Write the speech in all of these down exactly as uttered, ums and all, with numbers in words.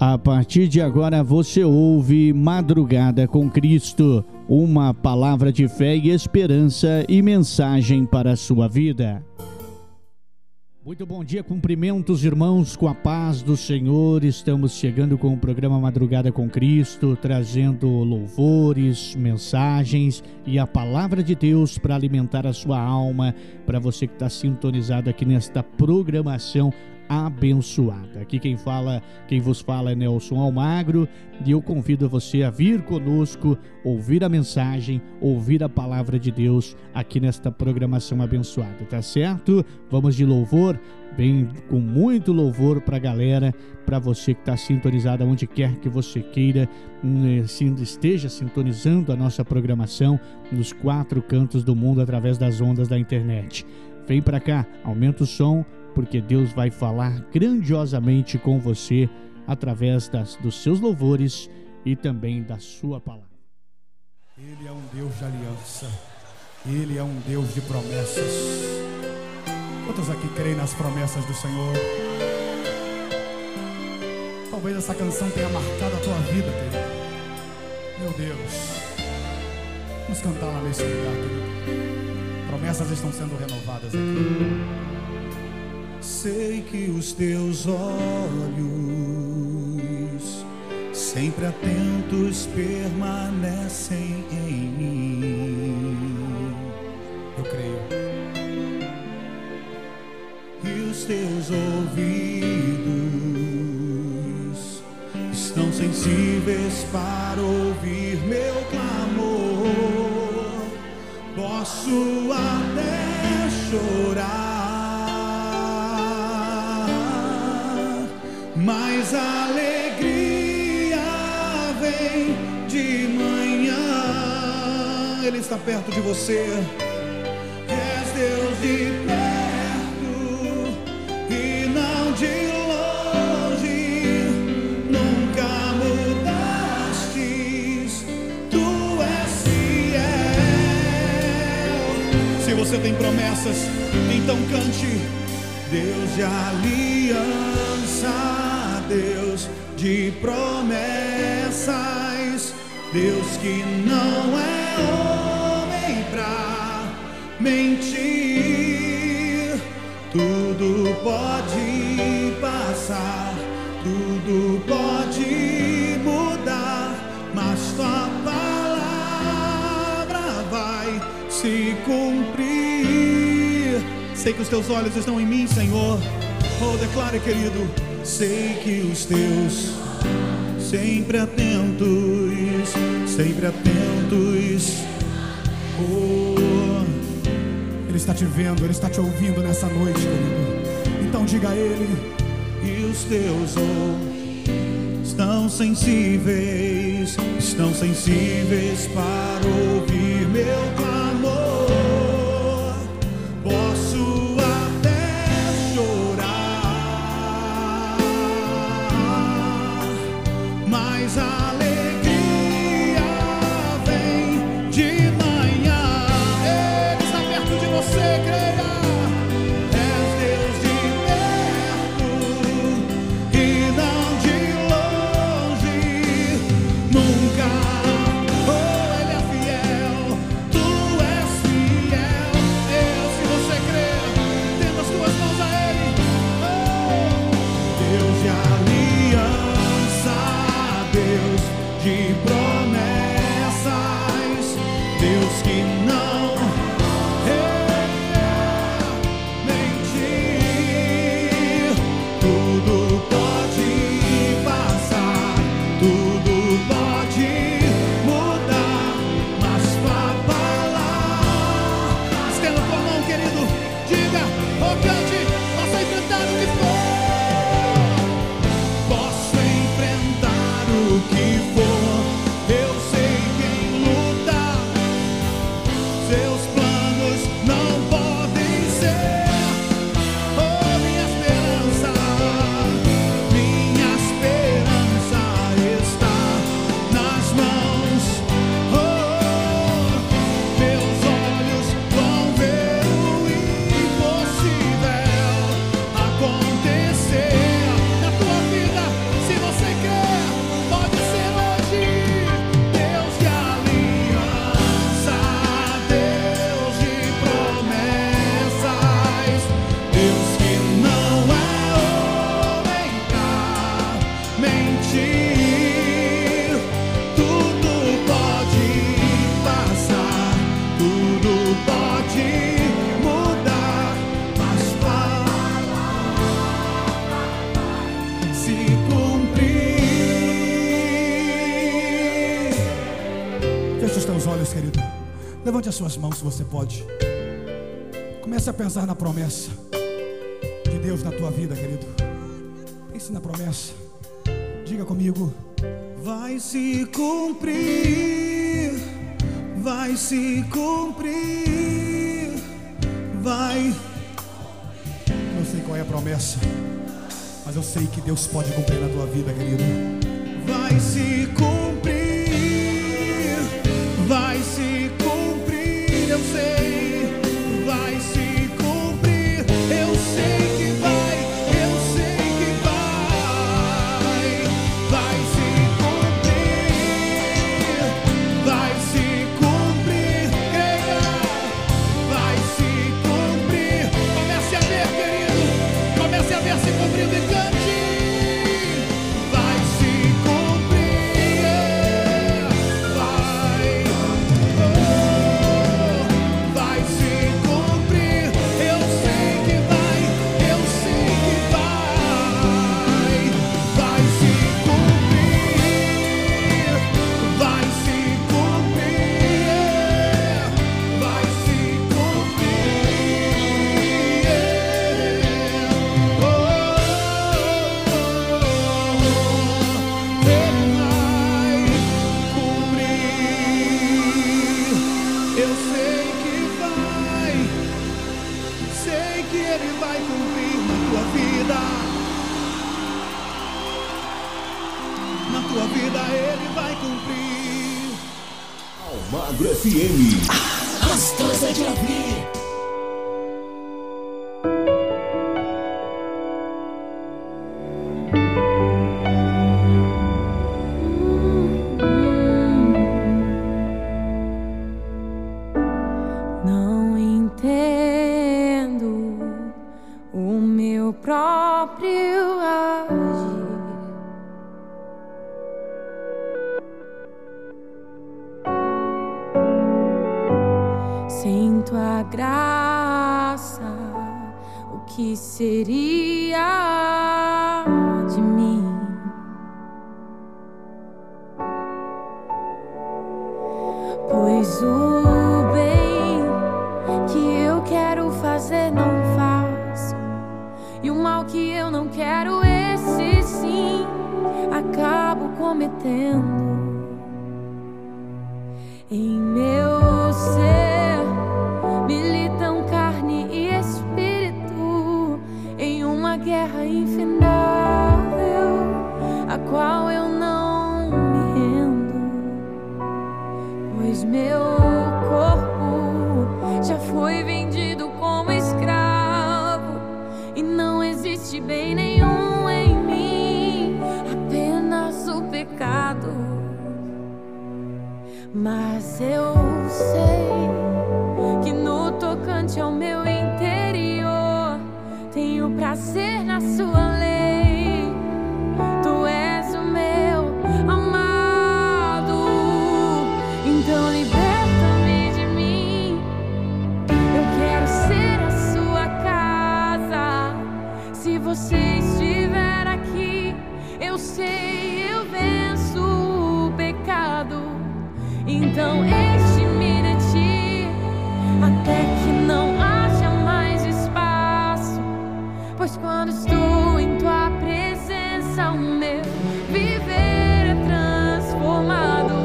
A partir de agora você ouve Madrugada com Cristo, uma palavra de fé e esperança e mensagem para a sua vida. Muito bom dia, cumprimentos irmãos, com a paz do Senhor. Estamos chegando com o programa Madrugada com Cristo, trazendo louvores, mensagens e a palavra de Deus para alimentar a sua alma, para você que está sintonizado aqui nesta programação abençoada. Aqui quem fala, quem vos fala é Nelson Almagro, e eu convido você a vir conosco, ouvir a mensagem, ouvir a palavra de Deus aqui nesta programação abençoada, tá certo? Vamos de louvor, bem com muito louvor para a galera, para você que está sintonizado onde quer que você queira, esteja sintonizando a nossa programação nos quatro cantos do mundo através das ondas da internet. Vem para cá, aumenta o som, porque Deus vai falar grandiosamente com você através das, dos seus louvores e também da sua palavra. Ele é um Deus de aliança. Ele é um Deus de promessas. Quantos aqui creem nas promessas do Senhor? Talvez essa canção tenha marcado a tua vida, querido. Meu Deus, vamos cantar lá nesse lugar, querido. Promessas estão sendo renovadas aqui. Sei que os teus olhos sempre atentos permanecem em mim. Eu creio. E os teus ouvidos estão sensíveis para ouvir meu clamor. Posso até chorar, mas a alegria vem de manhã. Ele está perto de você. És Deus de perto e não de longe. Nunca mudaste, tu és fiel. Se você tem promessas, então cante. Deus de aliança, Deus de promessas, Deus que não é homem pra mentir. Tudo pode passar, tudo pode mudar, mas tua palavra vai se cumprir. Sei que os teus olhos estão em mim, Senhor. Oh, declare, querido. Sei que os teus sempre atentos, sempre atentos. Oh, Ele está te vendo, Ele está te ouvindo nessa noite, querido. Então diga a Ele. E os teus ouvidos estão sensíveis, estão sensíveis para ouvir meu clamor. Posso olhos, querido. Levante as suas mãos se você pode. Comece a pensar na promessa de Deus na tua vida, querido. Pense na promessa. Diga comigo: vai se cumprir, vai se cumprir, vai. Não sei qual é a promessa, mas eu sei que Deus pode cumprir na tua vida, querido. Vai se cumprir, vai se cumprir, eu sei, vai se cumprir, eu sei. Almagro F M, gostosa de ouvir. Não entendo o meu próprio agir. Tua graça, o que seria de mim? Pois o bem que eu quero fazer não faço, e o mal que eu não quero, esse sim acabo cometendo. Em meu ser militam carne e espírito em uma guerra infindável, a qual eu não me rendo, pois meu corpo já foi vendido como escravo, e não existe bem nenhum em mim, apenas o pecado. Mas eu sei que no tocante ao meu interior tenho prazer na sua lei. Tu és o meu amado, então liberta-me de mim. Eu quero ser a sua casa. Se você estiver aqui, eu sei, eu venço o pecado. Então enche-me de ti, até que não haja mais espaço, pois quando estou em tua presença, o meu viver é transformado.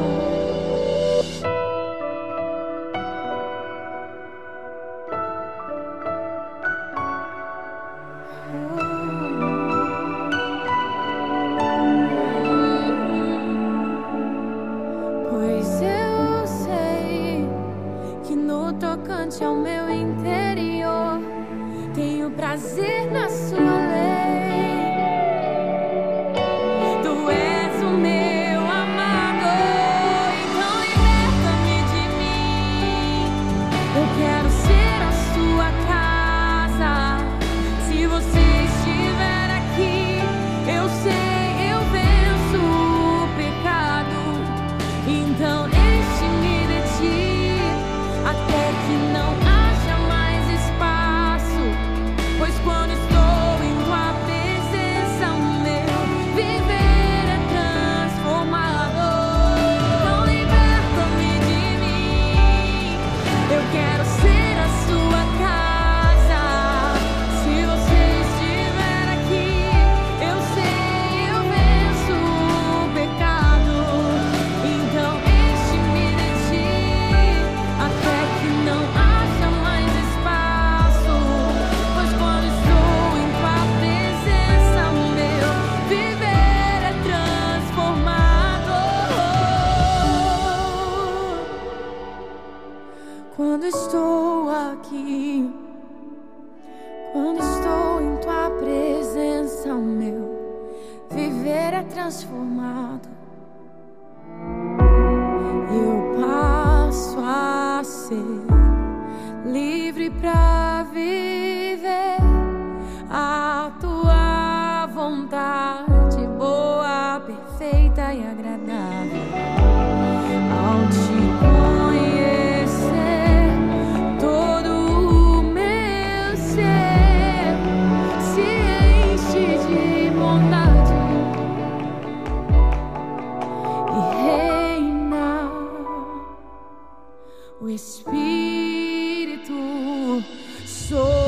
Tocante ao meu interior tenho prazer na sua lei. transformado. Eu passo a ser livre para viver a tua vontade, boa, perfeita e agradável. Ao te conhecer, todo o meu ser se enche de bondade e reina o Espírito Santo.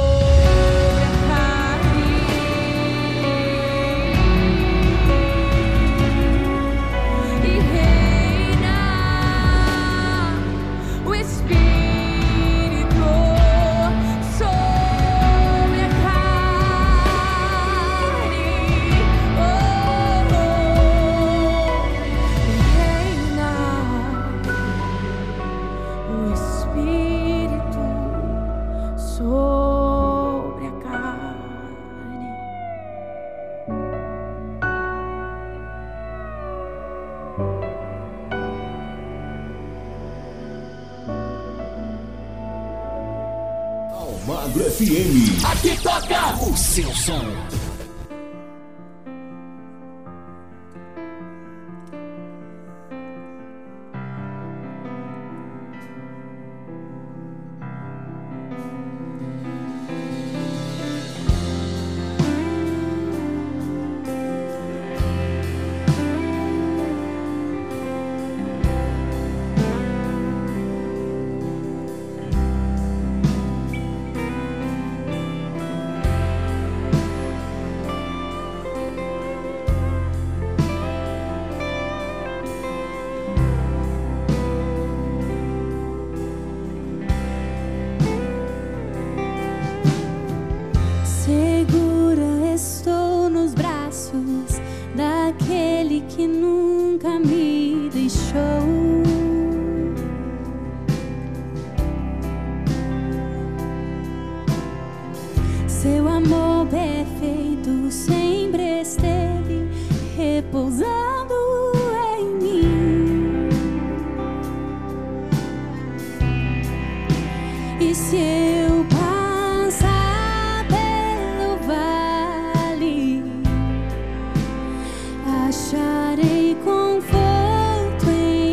F M. Aqui toca o seu som. Achei conforto em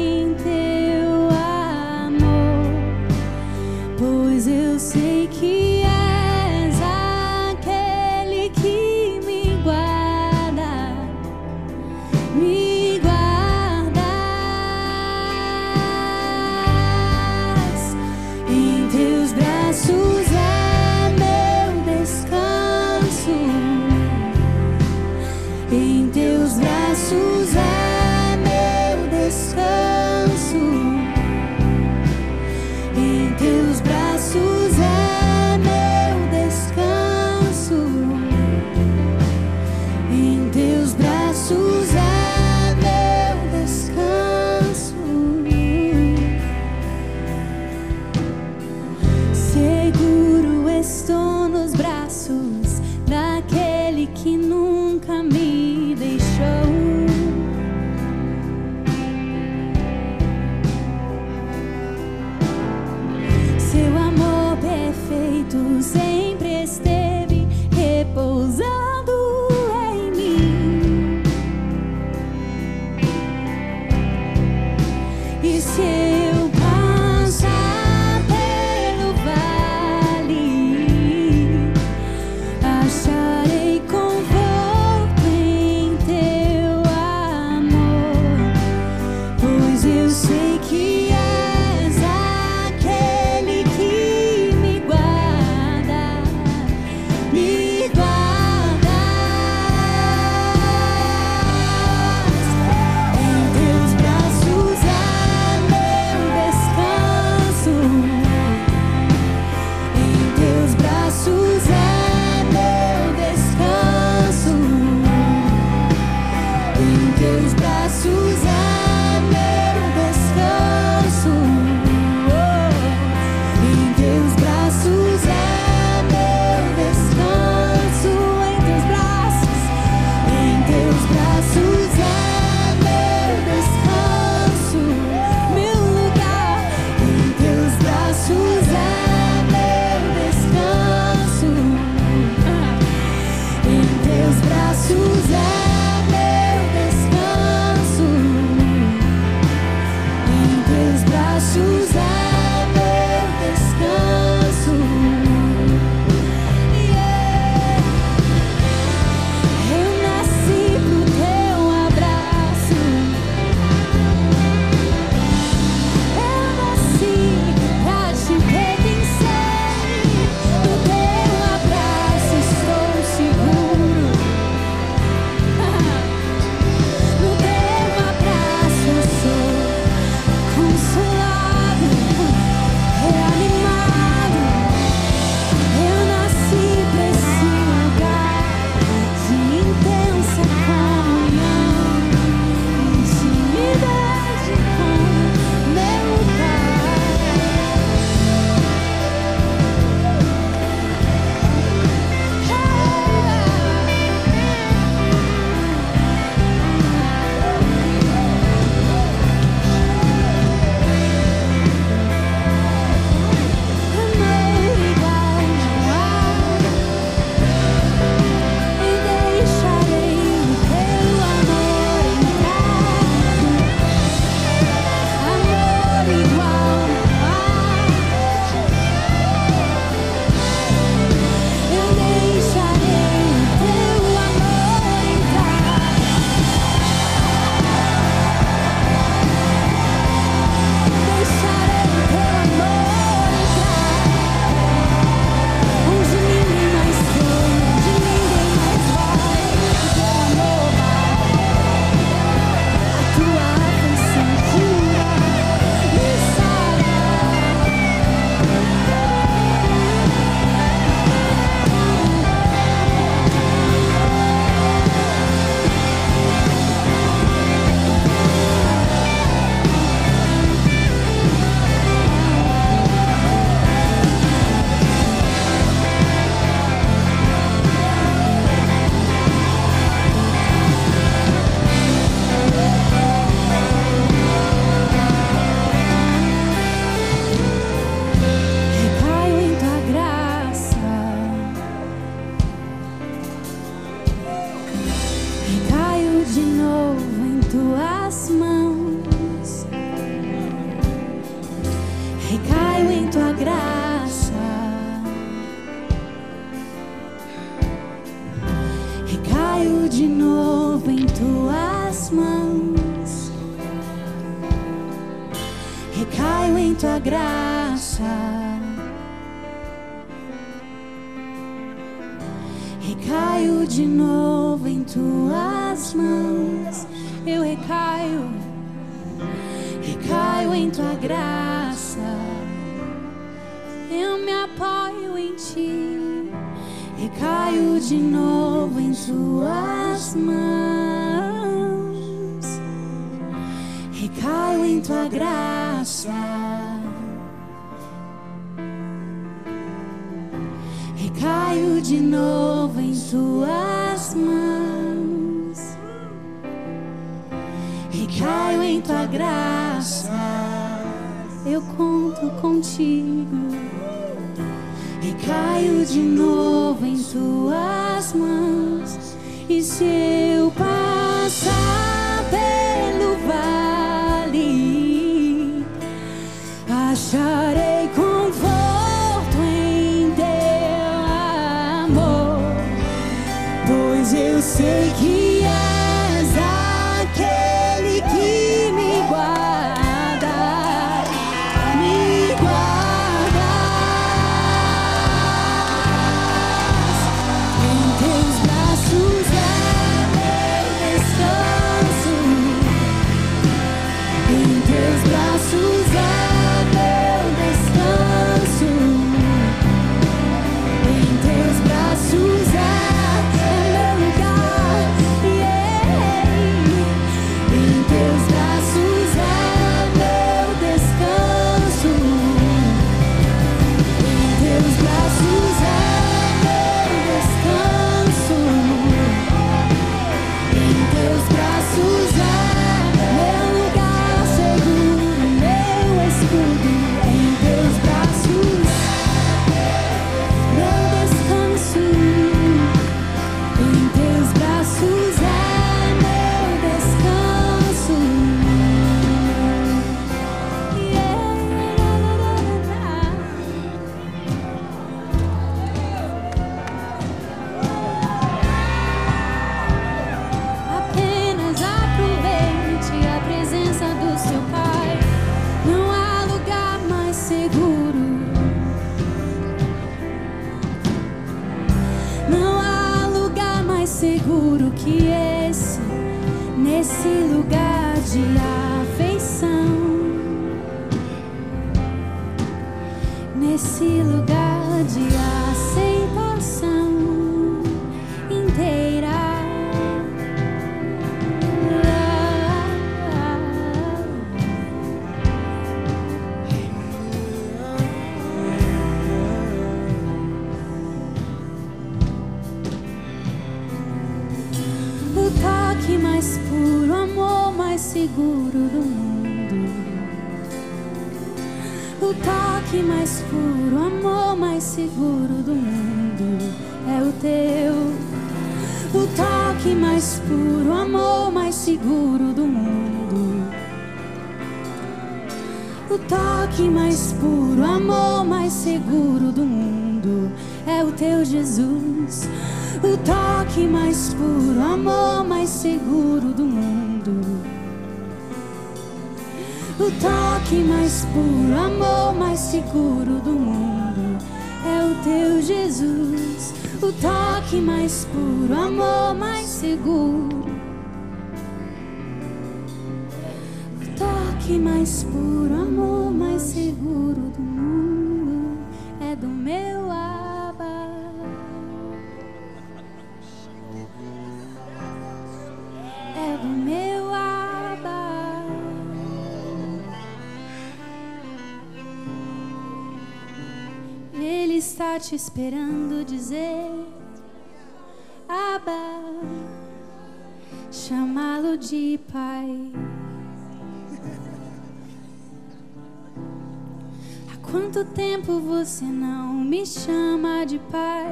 de novo em tuas mãos. Recaio em tua graça, recaio de novo em tuas mãos. Recaio em tua graça, recaio de novo em tuas mãos. Eu recaio, recaio em tua graça. Eu me apoio em ti, recaio de novo em tuas mãos. Recaio em tua graça, recaio de novo em tuas mãos. Recaio em tua graça. Eu conto contigo. Recaio de novo em tuas mãos. E se eu passar pelo vale, acharei. Eu sei que és aquele que me guarda, me guarda. Em teus braços é meu descanso, em teus braços é meu descanso, em teus braços é. Te esperando dizer Abba, chamá-lo de Pai. Há quanto tempo você não me chama de Pai?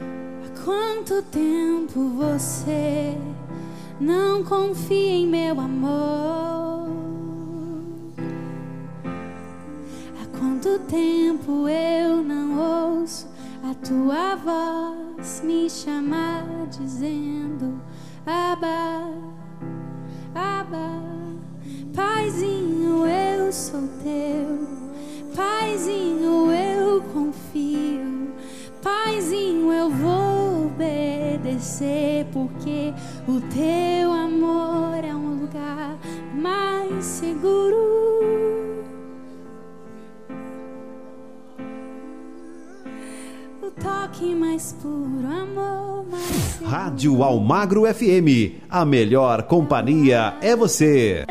Há quanto tempo você não confia em meu amor? Há quanto tempo eu não ouço a tua voz me chamar, dizendo Abba, Abba. Paizinho, eu sou teu, Paizinho, eu confio, Paizinho, eu vou obedecer, porque o teu amor é um lugar mais seguro. O toque mais puro, amor mais seguro. Rádio Almagro F M, a melhor companhia é você.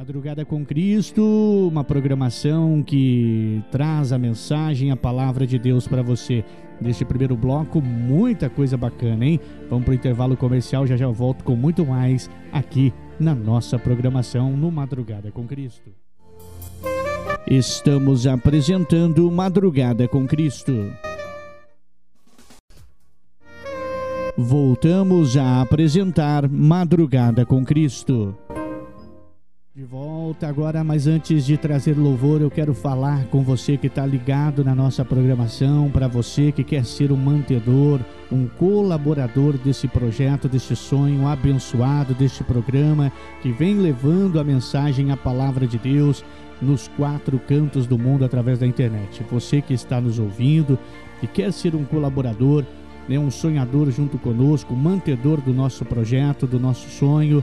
Madrugada com Cristo, uma programação que traz a mensagem, a palavra de Deus para você. Neste primeiro bloco, muita coisa bacana, hein? Vamos para o intervalo comercial, já já eu volto com muito mais aqui na nossa programação no Madrugada com Cristo. Estamos apresentando Madrugada com Cristo. Voltamos a apresentar Madrugada com Cristo. De volta agora, mas antes de trazer louvor, eu quero falar com você que está ligado na nossa programação, para você que quer ser um mantedor, um colaborador desse projeto, desse sonho abençoado, deste programa, que vem levando a mensagem, a palavra de Deus, nos quatro cantos do mundo através da internet. Você que está nos ouvindo, que quer ser um colaborador, né, um sonhador junto conosco, um mantedor do nosso projeto, do nosso sonho,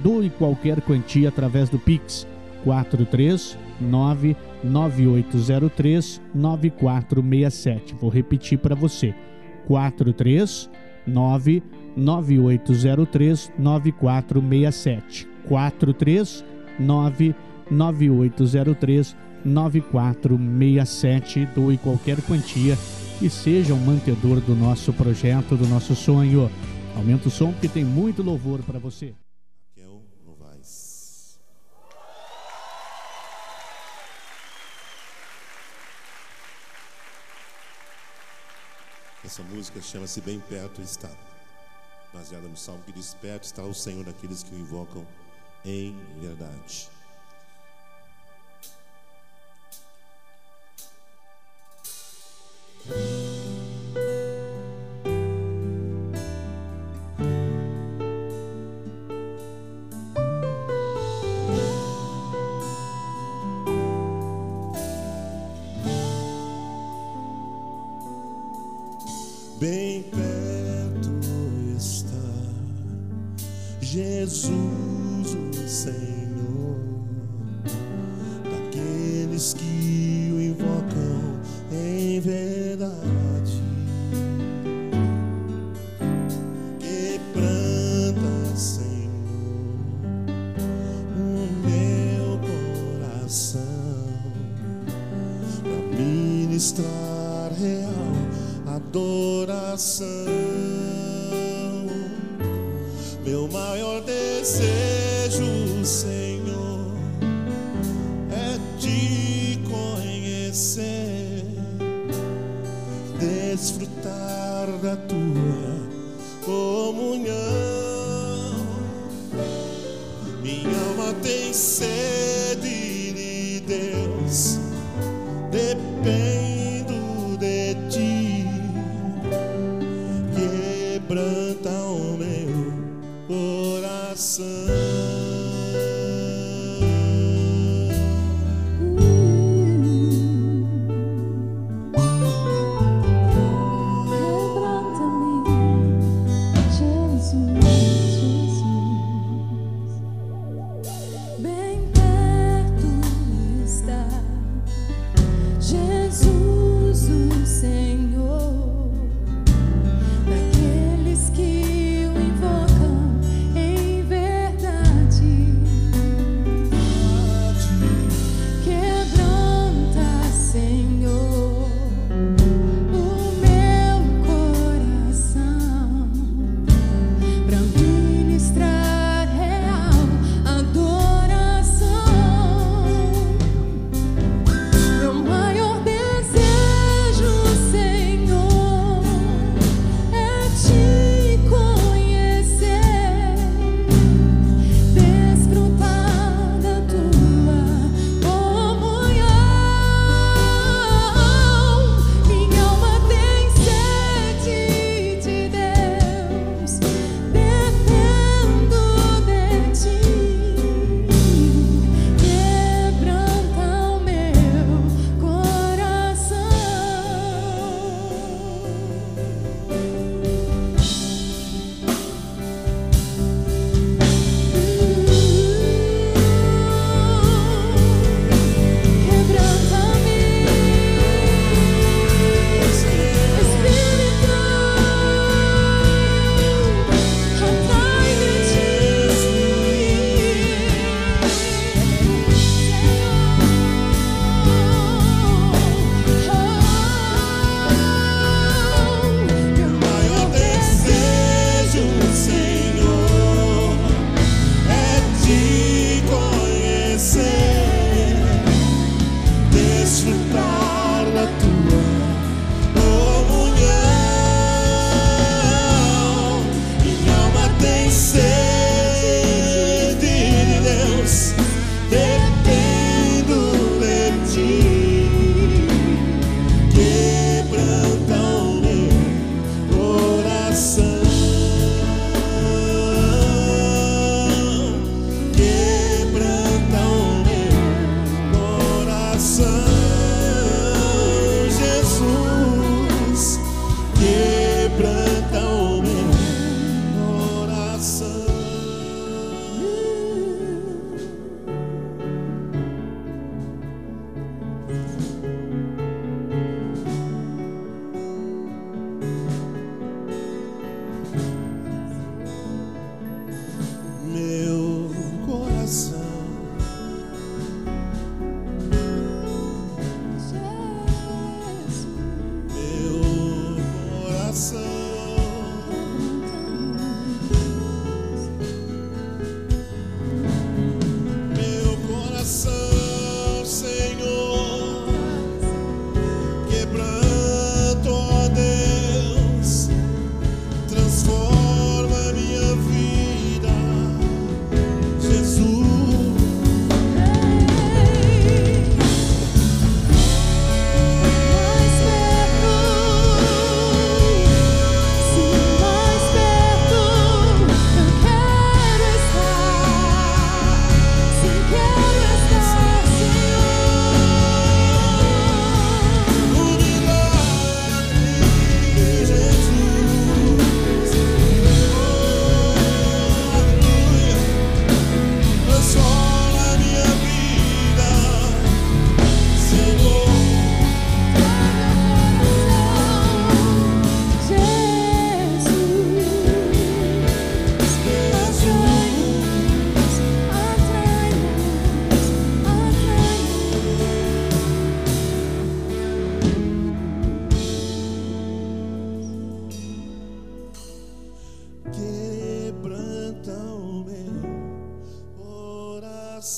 doe qualquer quantia através do Pix quatro três nove nove oito zero três nove quatro seis sete. Vou repetir para você, quatro três nove nove oito zero três nove quatro seis sete, quatro três nove nove oito zero três nove quatro seis sete. Doe qualquer quantia e seja um mantedor do nosso projeto, do nosso sonho. Aumenta o som porque tem muito louvor para você. Essa música chama-se Bem Perto Está, baseada no salmo que diz: perto está o Senhor daqueles que o invocam em verdade. Bem perto está Jesus, o Senhor, daqueles que o invocam em verdade, quebranta, Senhor, o meu coração para ministrar real adoração. Meu maior desejo, Senhor, é te conhecer, desfrutar da tua comunhão. Minha alma tem sede de Deus, dependo de ti. Quebranta o meu coração. Quebranta-me, Jesus, Jesus. Bem perto está.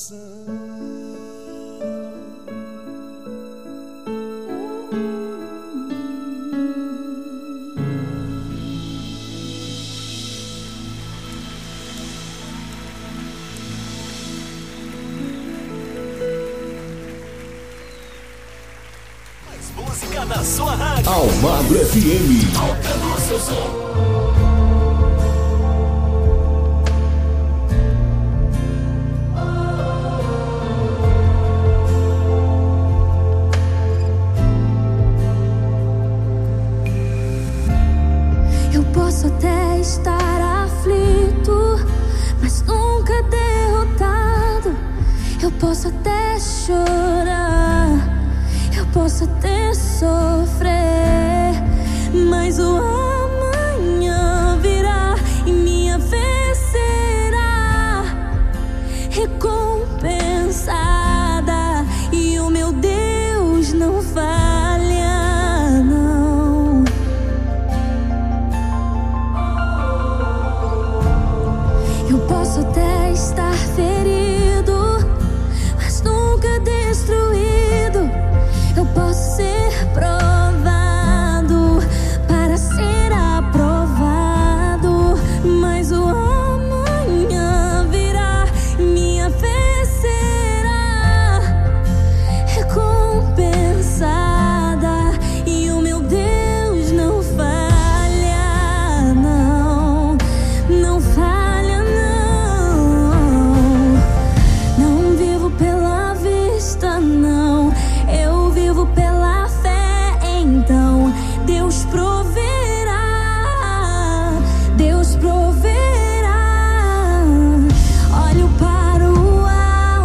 coração. Na sua rádio Almagro F M, alcançou seu som. Eu posso até estar aflito, mas nunca derrotado. Eu posso até chorar, eu posso até sofrer, mas o amanhã virá e minha vez será recompensada. E o meu Deus não falha, não. Eu posso até estar ferido, mas nunca destruído. Eu posso ser provado para ser aprovado, mas o amanhã virá, minha vez será recompensada e o meu Deus não falha, não, não falha, não. Não vivo pela vista, não. Eu vivo pela fé, então Deus proverá, Deus proverá. Olho para o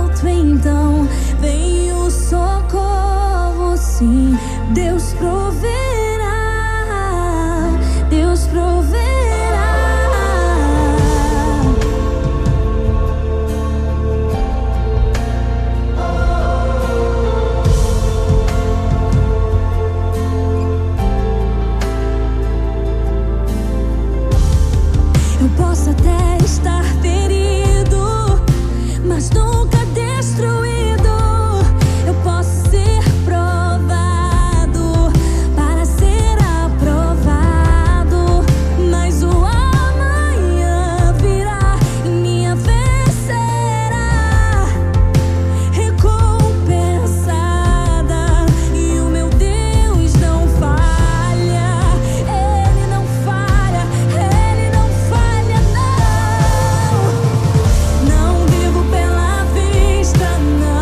alto, então vem o socorro, sim, Deus proverá, Deus proverá. Não vivo pela vista, não.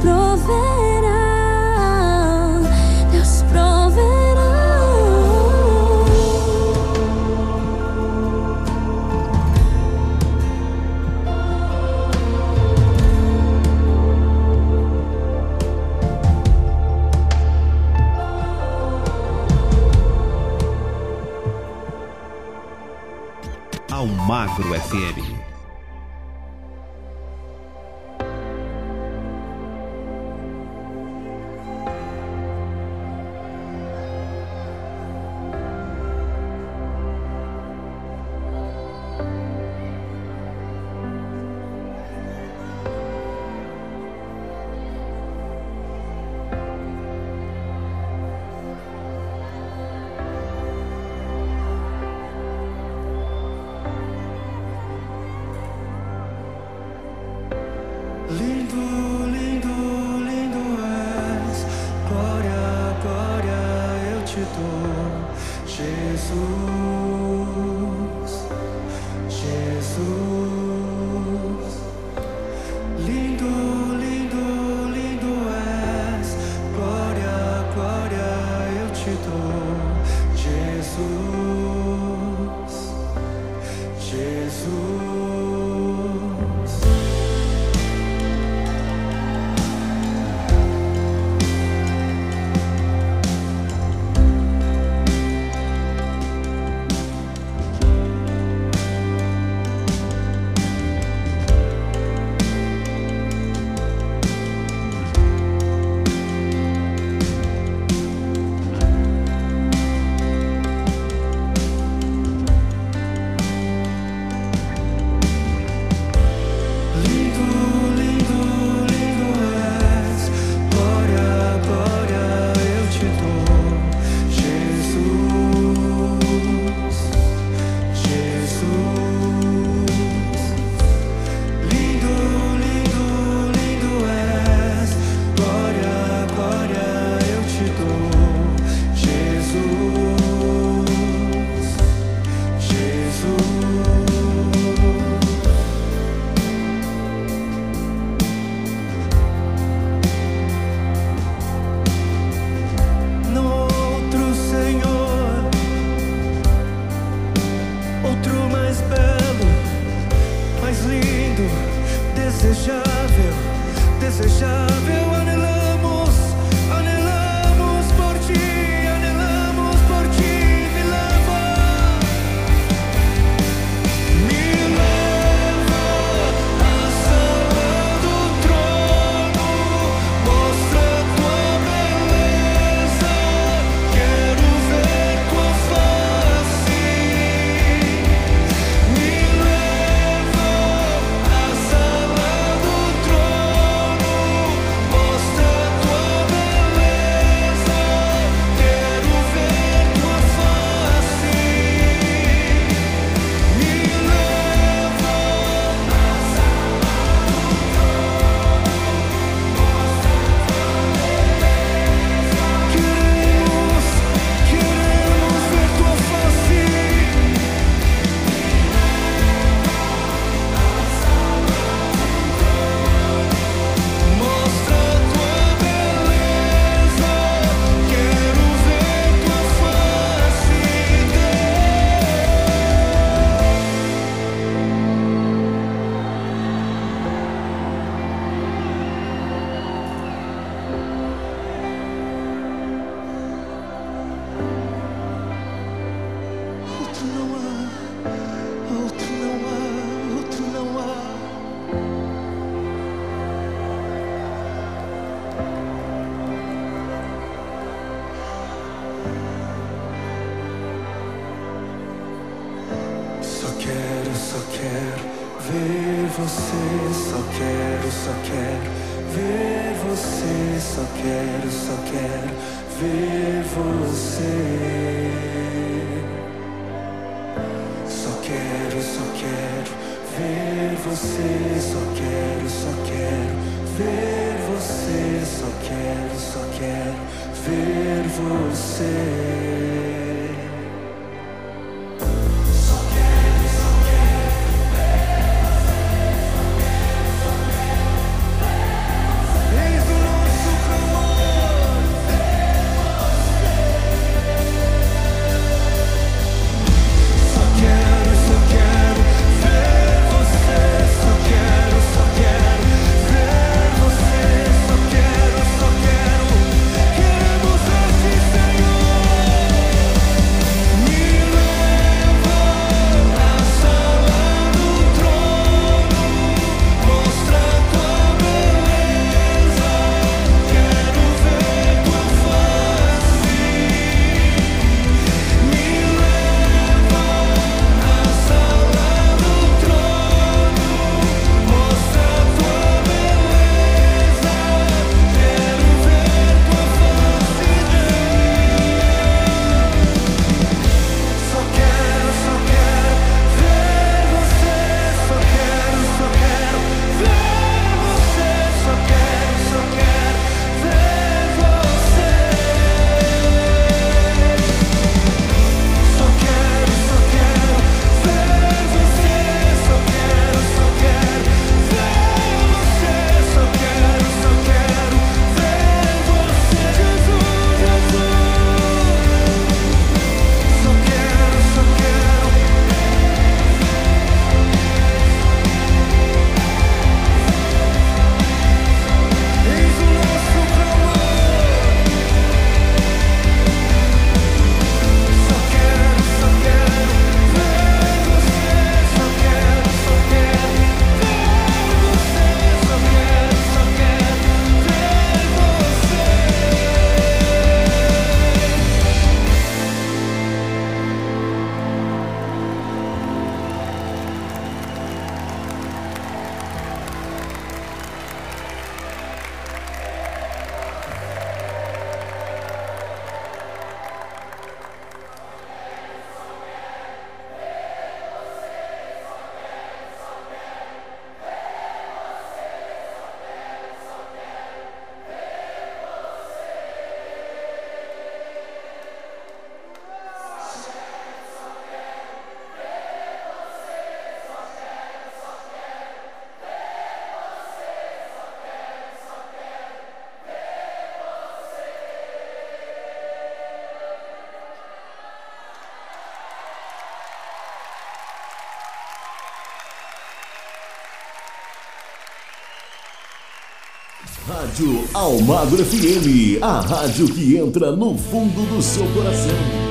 proverá, Deus proverá. Almagro F M. He's the Rádio Almagro F M, a rádio que entra no fundo do seu coração.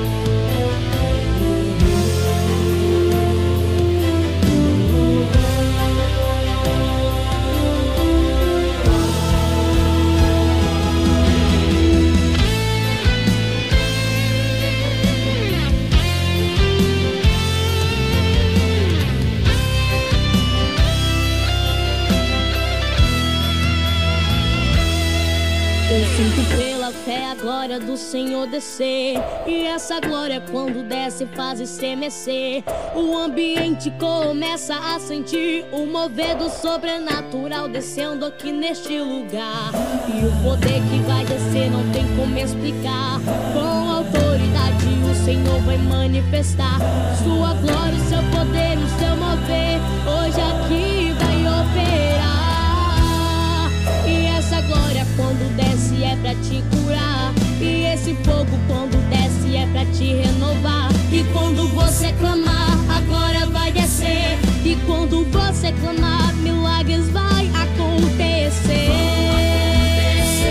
Glória do Senhor descer, e essa glória quando desce faz estremecer. O ambiente começa a sentir o mover do sobrenatural descendo aqui neste lugar. E o poder que vai descer não tem como explicar. Com autoridade o Senhor vai manifestar sua glória, o seu poder, o seu mover. Hoje aqui vai operar. E essa glória quando desce é pra te curar. E esse fogo quando desce é pra te renovar. E quando você clamar, a glória vai descer. E quando você clamar, milagres vai acontecer. acontecer.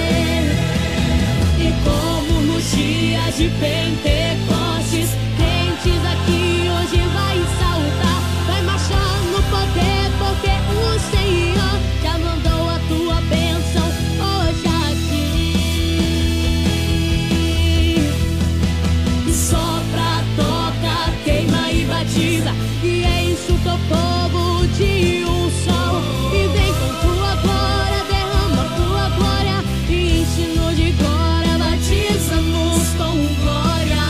E como nos dias de Pentecostes, crentes aqui hoje vai saltar. Vai marchar no poder, porque o Senhor já mandou a tua bênção hoje aqui. Sopra, toca, queima e batiza. E é isso que o povo de unção. E vem com tua glória, derrama tua glória. E enche-nos de glória, batiza-nos com glória.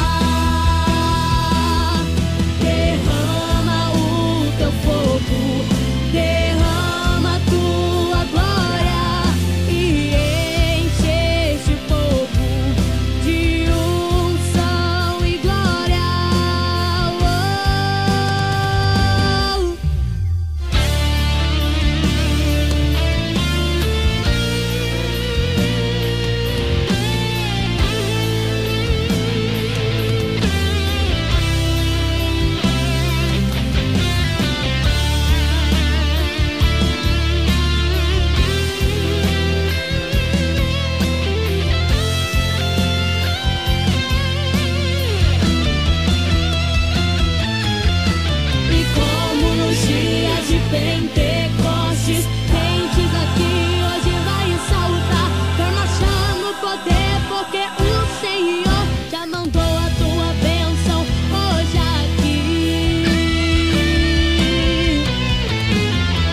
Derrama o teu fogo, derrama a tua glória. E enche este povo de unção e glória. Oh! E como nos dias de Pentecostes, crentes aqui hoje vai saltar. Vai marchar no poder, porque o Senhor já mandou a tua bênção hoje aqui.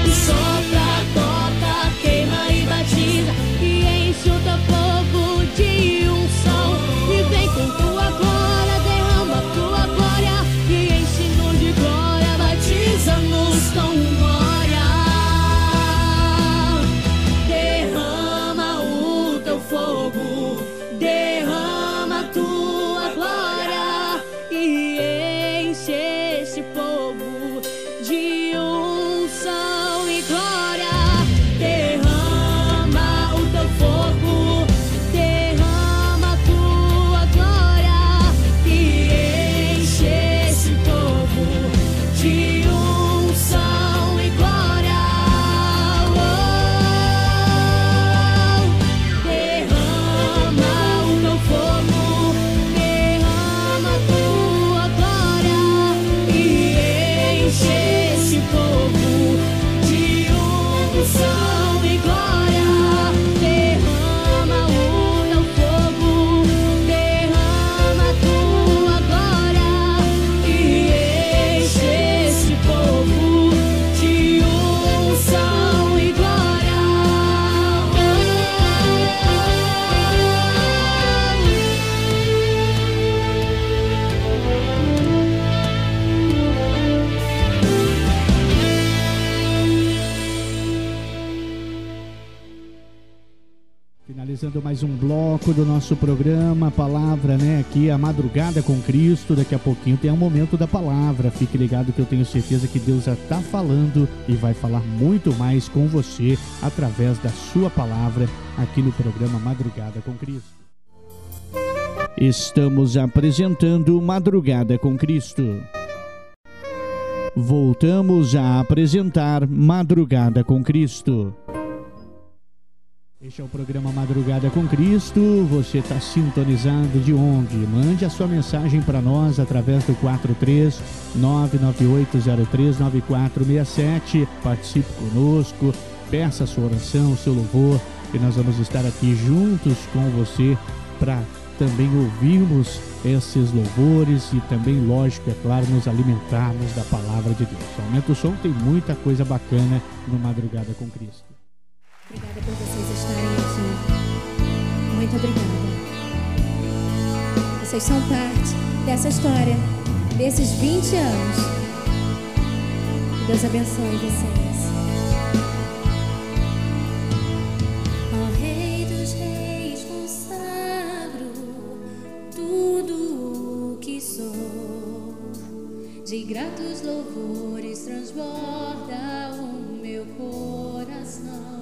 E sopra, toca, queima e batiza. E enche o teu povo de unção. E vem com tua glória, derrama tua glória. E enche-nos de glória, batiza-nos com glória. Derrama o teu fogo, derrama a tua glória. E enche este povo de unção e glória. Derrama o teu fogo, derrama a tua glória. E enche este povo de unção e glória. Oh! Derrama o teu fogo, derrama a tua glória. E enche este povo de unção e glória. Derrama o teu fogo, derrama a tua glória. E enche este povo de unção e glória. Finalizando mais um bloco do nosso programa, a palavra, né, aqui, a Madrugada com Cristo. Daqui a pouquinho tem um momento da palavra, fique ligado que eu tenho certeza que Deus já está falando e vai falar muito mais com você através da sua palavra aqui no programa Madrugada com Cristo. Estamos apresentando Madrugada com Cristo. Voltamos a apresentar Madrugada com Cristo. Este é o programa Madrugada com Cristo. Você está sintonizado de onde? Mande a sua mensagem para nós através do quatro três, nove nove oito zero três, nove quatro seis sete. Participe conosco, peça a sua oração, o seu louvor, e nós vamos estar aqui juntos com você para também ouvirmos esses louvores e também, lógico, é claro, nos alimentarmos da palavra de Deus. Aumenta o som, tem muita coisa bacana no Madrugada com Cristo. Obrigada por vocês estarem aqui. Muito obrigada. Vocês são parte dessa história, desses vinte anos. Deus abençoe vocês. Ó Rei dos Reis, consagro tudo o que sou. De gratos louvores transborda o meu coração.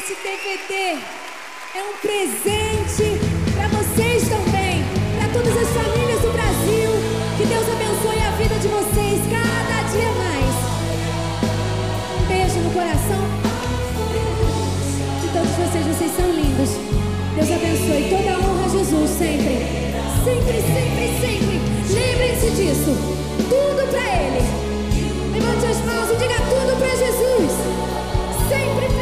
esse D V D é um presente para vocês também, para todas as famílias do Brasil. Que Deus abençoe a vida de vocês cada dia mais. Um beijo no coração de todos vocês, vocês são lindos. Deus abençoe, toda a honra a Jesus sempre, sempre, sempre, sempre. Lembrem-se disso, tudo para Ele. Levante as mãos e diga tudo para Jesus, sempre para Ele.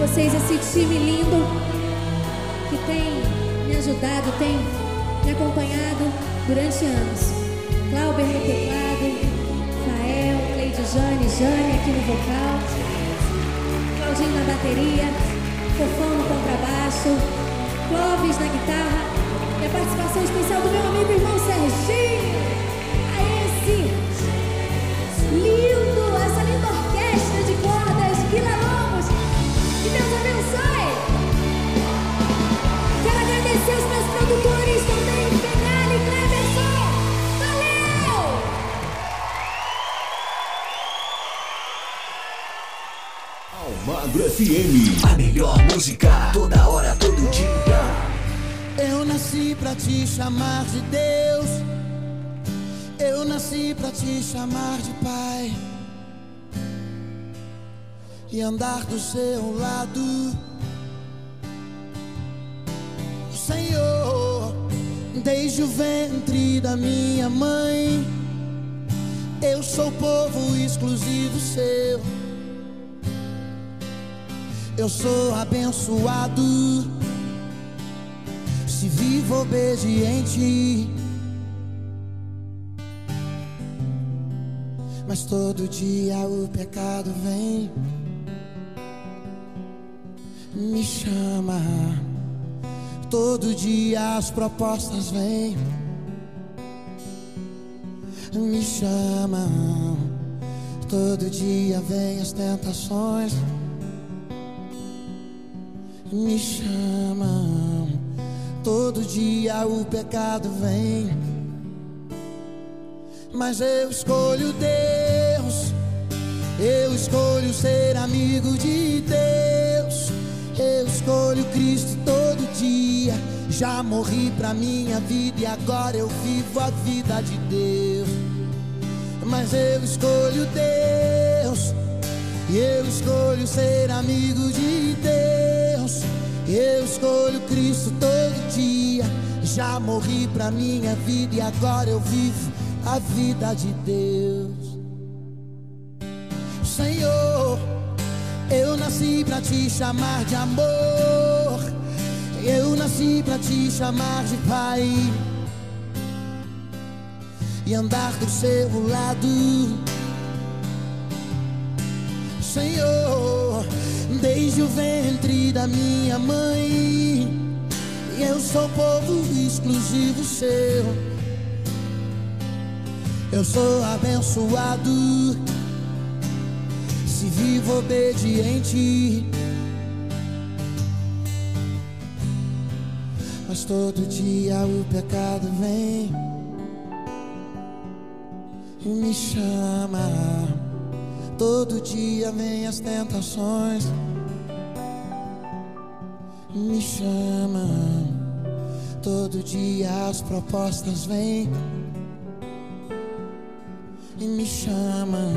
Vocês, esse time lindo que tem me ajudado, tem me acompanhado durante anos. Clauber no teclado, Rafael, Cleide, Jane, Jane aqui no vocal, Claudinho na bateria, Fofão no contrabaixo, Clóvis na guitarra e a participação especial do meu amigo e irmão Serginho. A esse lindo, essa linda orquestra de cordas, Guilherme. Que Deus abençoe. Quero agradecer aos meus produtores também, Penal e Cleverson. Valeu! Almagro F M, a melhor música, toda hora, todo dia. Eu nasci pra te chamar de Deus. Eu nasci pra te chamar de Pai. E andar do seu lado, Senhor, desde o ventre da minha mãe, eu sou povo exclusivo seu. Eu sou abençoado se vivo obediente. Mas todo dia o pecado vem, me chama. Todo dia as propostas vêm, me chama. Todo dia vem as tentações, me chama. Todo dia o pecado vem, mas eu escolho Deus. Eu escolho ser amigo de Deus. Eu escolho Cristo todo dia. Já morri pra minha vida e agora eu vivo a vida de Deus. Mas eu escolho Deus. Eu escolho ser amigo de Deus. Eu escolho Cristo todo dia. Já morri pra minha vida e agora eu vivo a vida de Deus. Senhor, eu nasci pra te chamar de amor. Eu nasci pra te chamar de Pai. E andar do seu lado, Senhor, desde o ventre da minha mãe, eu sou povo exclusivo seu. Eu sou abençoado se vivo obediente. Mas todo dia o pecado vem e me chama. Todo dia vem as tentações, me chama. Todo dia as propostas vêm e me chama.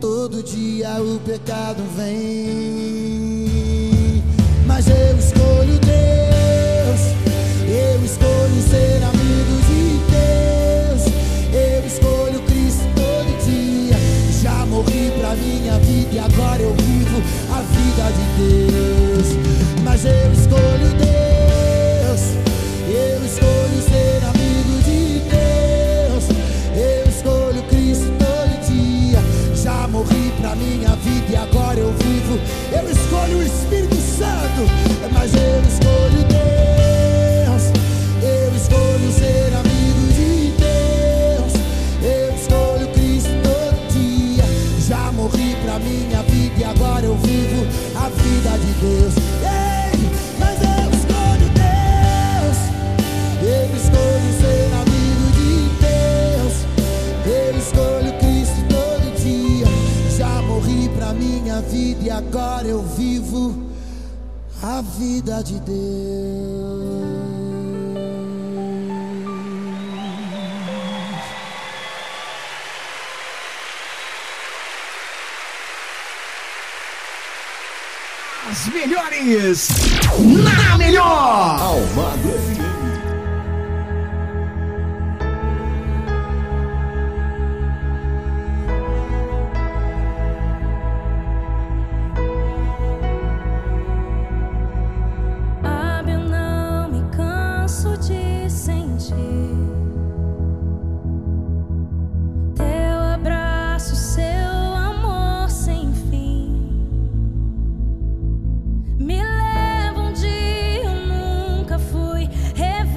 Todo dia o pecado vem, mas eu escolho Deus. Eu escolho ser amigo de Deus. Eu escolho Cristo todo dia. Já morri pra minha vida e agora eu vivo a vida de Deus. Mas eu escolho Deus. Eu escolho ser amigo de Deus. Eu escolho Cristo todo dia. Já morri pra minha vida e agora eu vivo. Eu escolho o Espírito Santo, mas eu a vida de Deus. As melhores na melhor Almagro F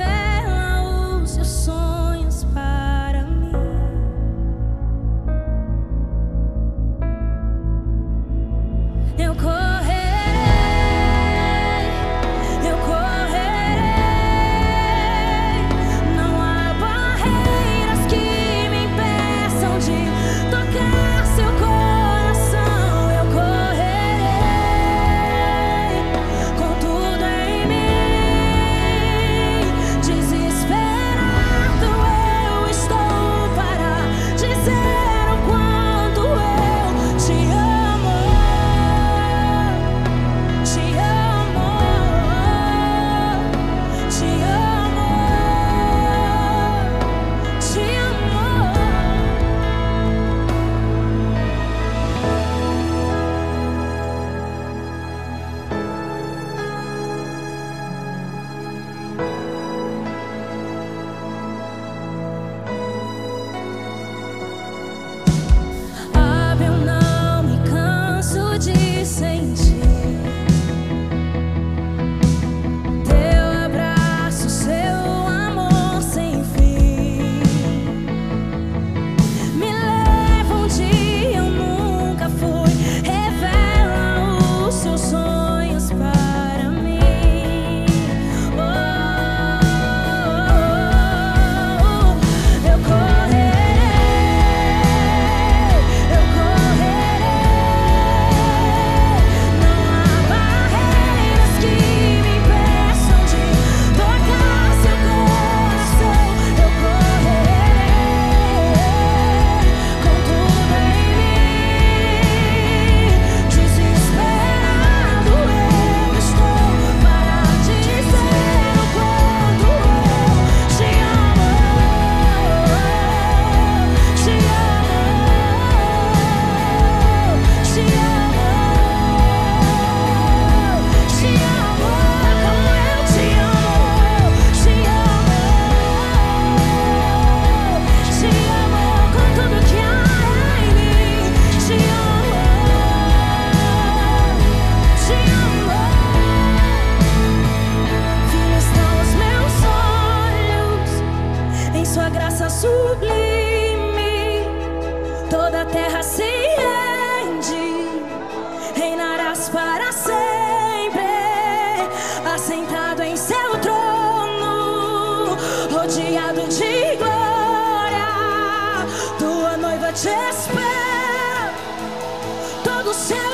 M.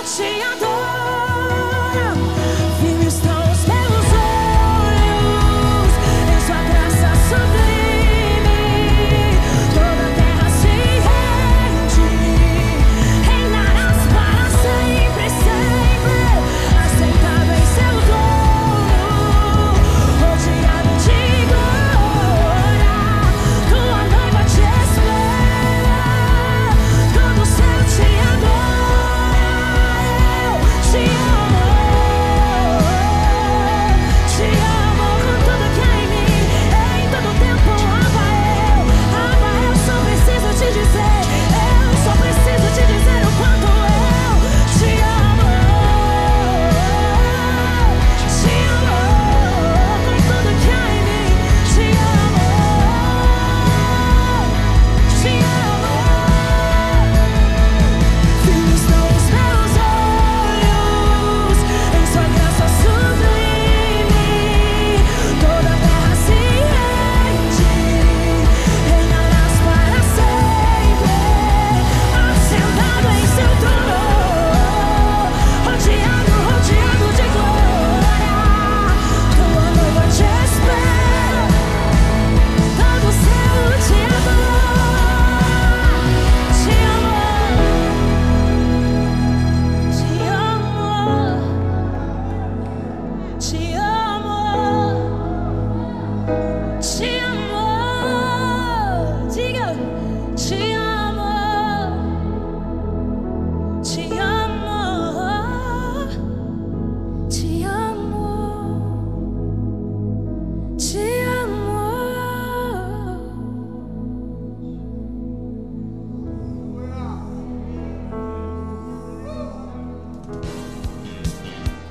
She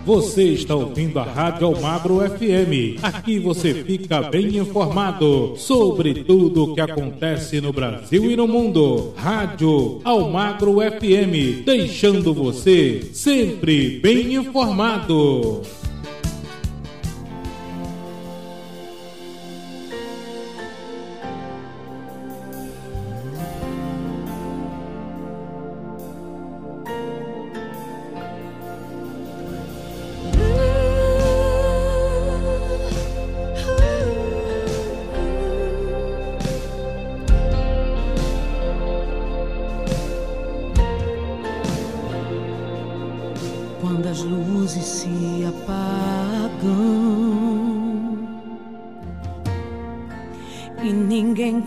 Você está ouvindo a Rádio Almagro F M. Aqui você fica bem informado sobre tudo o que acontece no Brasil e no mundo. Rádio Almagro F M, deixando você sempre bem informado.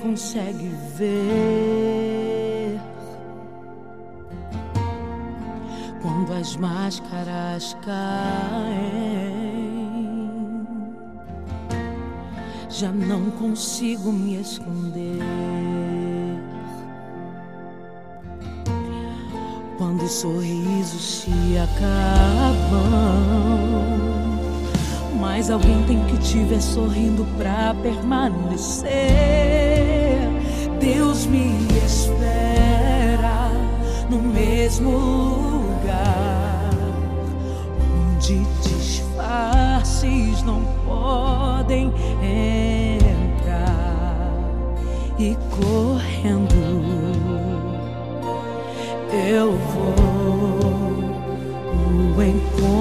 Consegue ver quando as máscaras caem? Já não consigo me esconder quando os sorrisos se acabam. Mas alguém tem que te ver sorrindo pra permanecer. Deus me espera no mesmo lugar onde disfarces não podem entrar. E correndo eu vou o encontrar.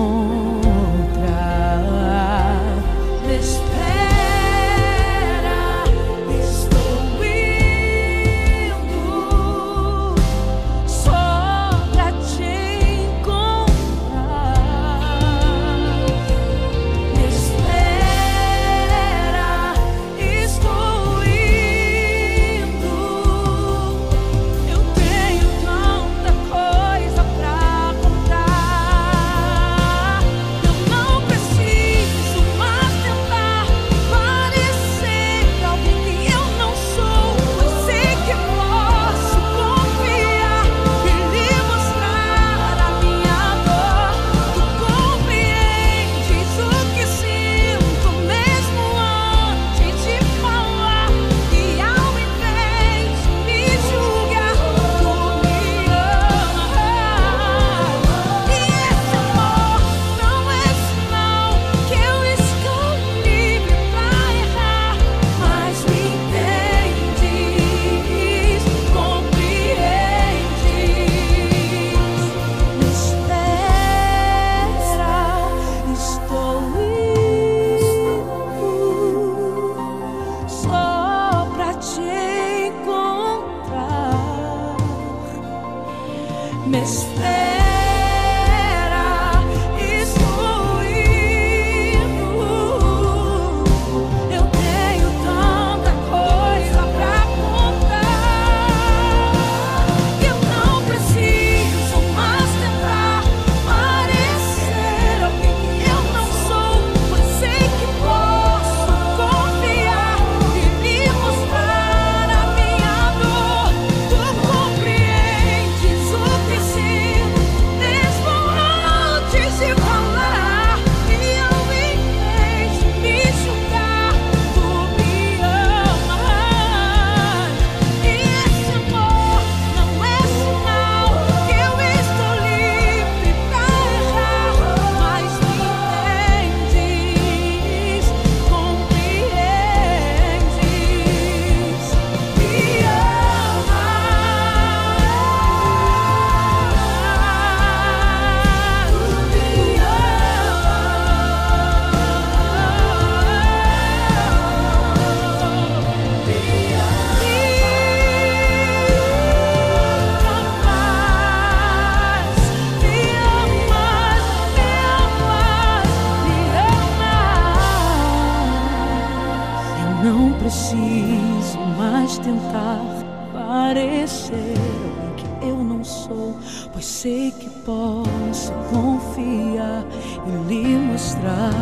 Confiar e lhe mostrar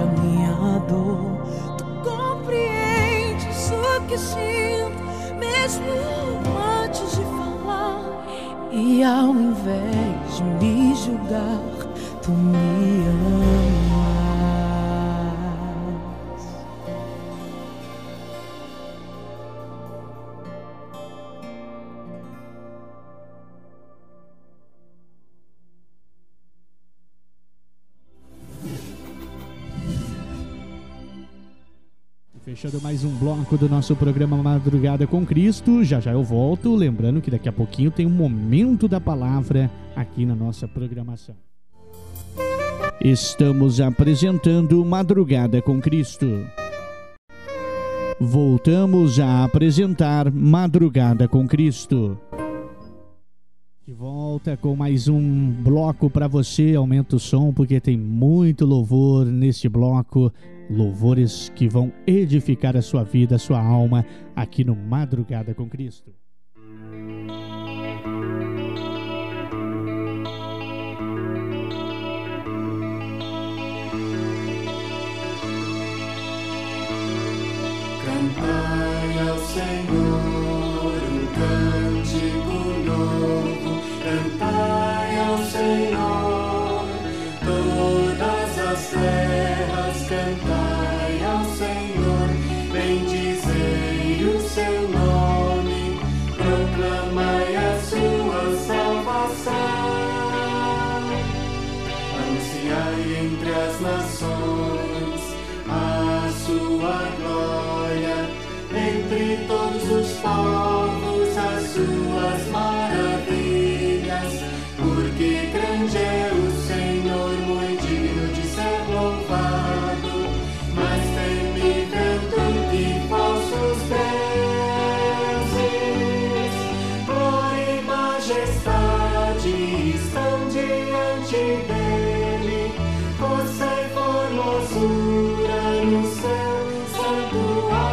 a minha dor. que sinto, mesmo antes de falar. E ao invés de me julgar, tu me amas. Fechando mais um bloco do nosso programa Madrugada com Cristo. Já já eu volto, lembrando que daqui a pouquinho tem um momento da palavra aqui na nossa programação. Estamos apresentando Madrugada com Cristo. Voltamos a apresentar Madrugada com Cristo. De volta com mais um bloco para você. Aumenta o som porque tem muito louvor neste bloco. Louvores que vão edificar a sua vida, a sua alma, aqui no Madrugada com Cristo. Cantai ao Senhor um cântico novo, cantai ao Senhor todas as terras, cantai ao Senhor, bendizei o seu nome, proclamai a sua salvação, anunciai entre as nações a sua glória. Entre todos os povos as suas maravilhas, porque grande é o Senhor, muito digno de ser louvado, mas temível dentre falsos deuses. Glória e majestade estão diante dele, força e formosura no seu santuário.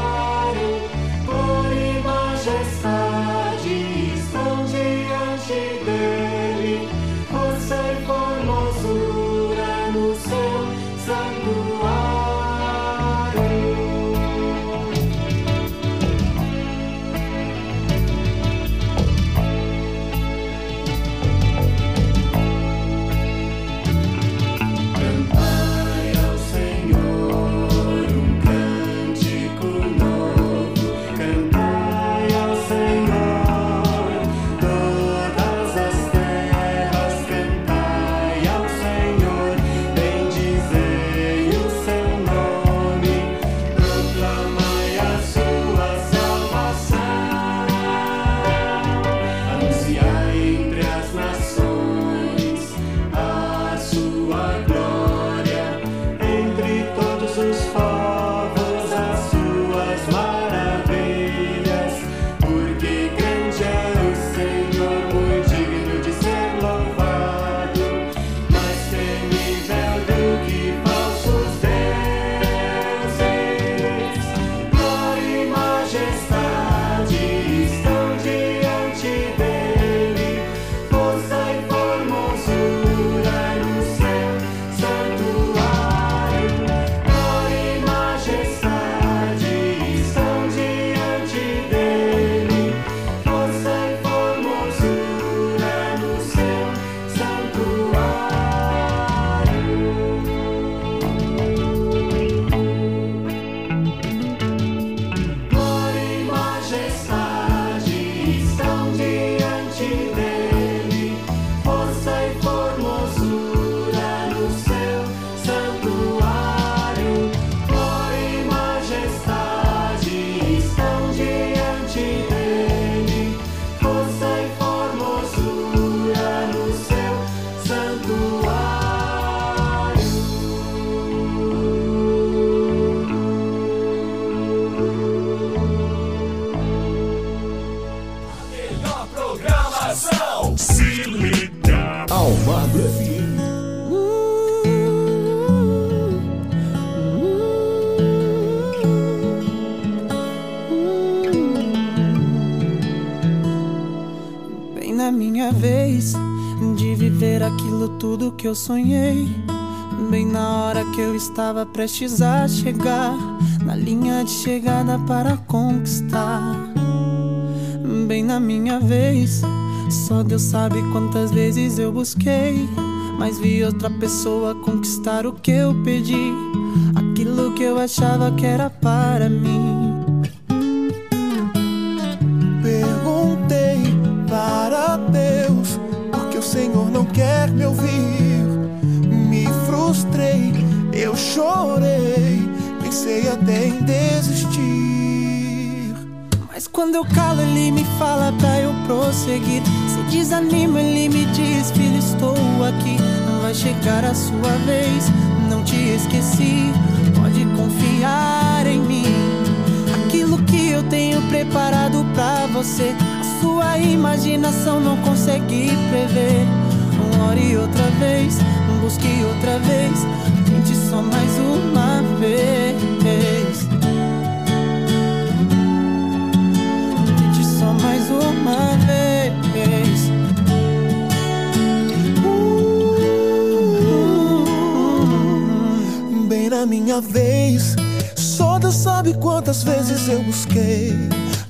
Minha vez de viver aquilo tudo que eu sonhei, Bem na hora que eu estava prestes a chegar, na linha de chegada para conquistar. Bem na minha vez, só Deus sabe quantas vezes eu busquei, mas vi outra pessoa conquistar o que eu pedi, aquilo que eu achava que era para mim. Perguntei para Deus, porque o Senhor não quer me ouvir. Me frustrei, eu chorei, pensei até em desistir. Mas quando eu calo, Ele me fala pra eu prosseguir. Se desanima, Ele me diz: filho, estou aqui. Vai chegar a sua vez, não te esqueci. Pode confiar em mim. Aquilo que eu tenho preparado pra você, a sua imaginação não consegue prever. Ore outra vez, busque outra vez, tente só mais uma vez. Tente só mais uma vez. uh, Bem na minha vez, só Deus sabe quantas vezes eu busquei,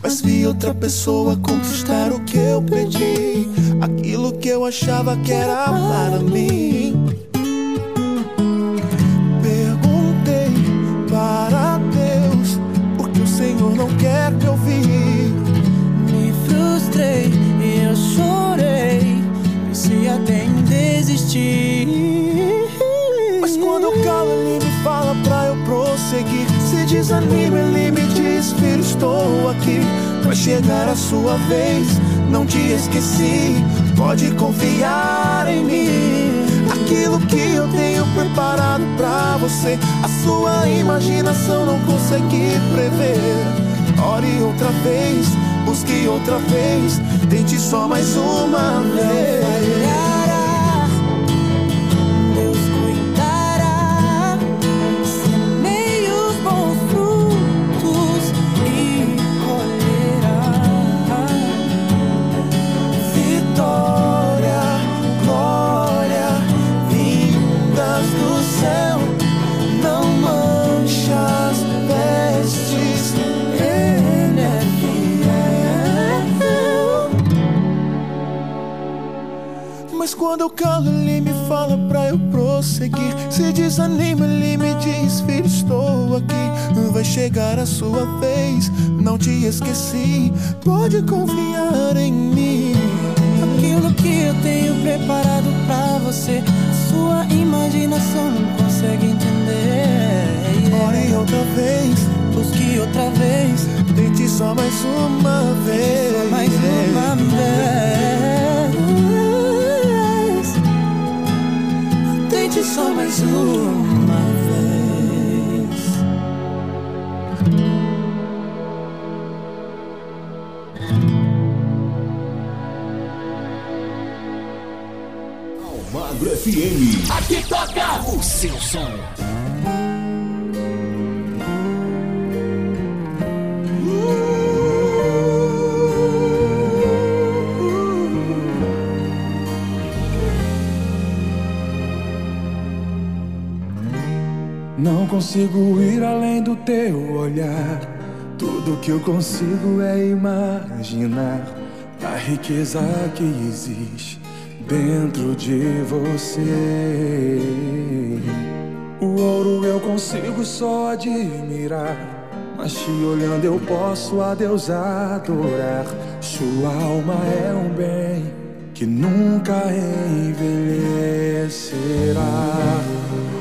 mas vi outra pessoa conquistar o que eu pedi, aquilo que eu achava que era para mim. Perguntei para Deus, porque o Senhor não quer me ouvir. Me frustrei e eu chorei, pensei até em desistir. Mas quando eu calo, Ele me fala pra eu prosseguir. Se desanima, Ele me diz: filho, estou aqui. Vai chegar a sua vez, não te esqueci. Pode confiar em mim. Aquilo que eu tenho preparado pra você, a sua imaginação não consegue prever. Ore outra vez, busque outra vez, tente só mais uma vez. Quando eu calo, Ele me fala pra eu prosseguir. Se desanima, Ele me diz: filho, estou aqui. Vai chegar a sua vez, não te esqueci. Pode confiar em mim. Aquilo que eu tenho preparado pra você, a sua imaginação não consegue entender. Yeah. Ore outra vez, busque outra vez, tente só mais uma vez. Só mais uma vez. Tente só mais uma vez. Almagro F M. Aqui toca o seu som. Não consigo ir além do teu olhar. Tudo que eu consigo é imaginar a riqueza que existe dentro de você. O ouro eu consigo só admirar, mas te olhando eu posso a Deus adorar. Sua alma é um bem que nunca envelhecerá.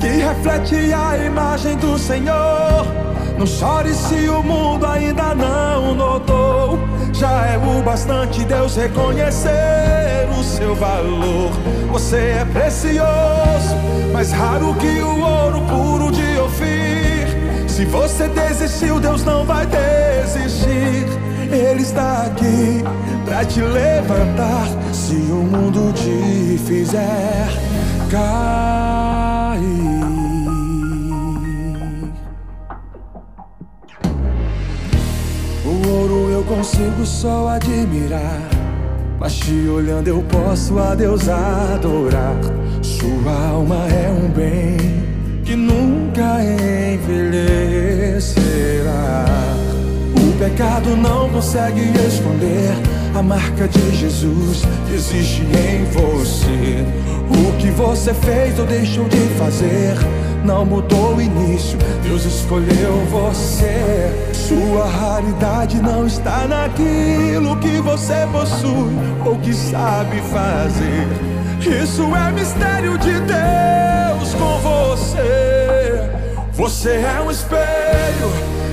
que reflete a imagem do Senhor. Não chore se o mundo ainda não notou. Já é o bastante Deus reconhecer o seu valor. Você é precioso, mais raro que o ouro puro de Ofir. Se você desistiu, Deus não vai desistir. Ele está aqui pra te levantar se o mundo te fizer cair. O ouro eu consigo só admirar, mas te olhando eu posso a Deus adorar. Sua alma é um bem que nunca envelhecerá. O pecado não consegue esconder a marca de Jesus que existe em você. O que você fez ou deixou de fazer não mudou o início, Deus escolheu você. Sua raridade não está naquilo que você possui ou que sabe fazer. Isso é mistério de Deus com você. Você é um espelho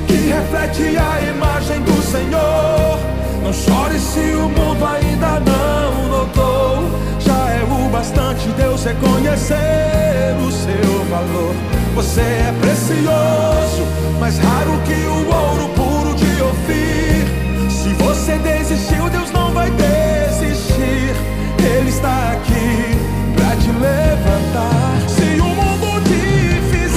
que reflete a imagem do Senhor. Não chore se o mundo ainda não notou. Já é o bastante Deus reconhecer o seu valor. Você é precioso, mais raro que o ouro puro de Ofir. Se você desistiu, Deus não vai desistir. Ele está aqui pra te levantar se o mundo te fizer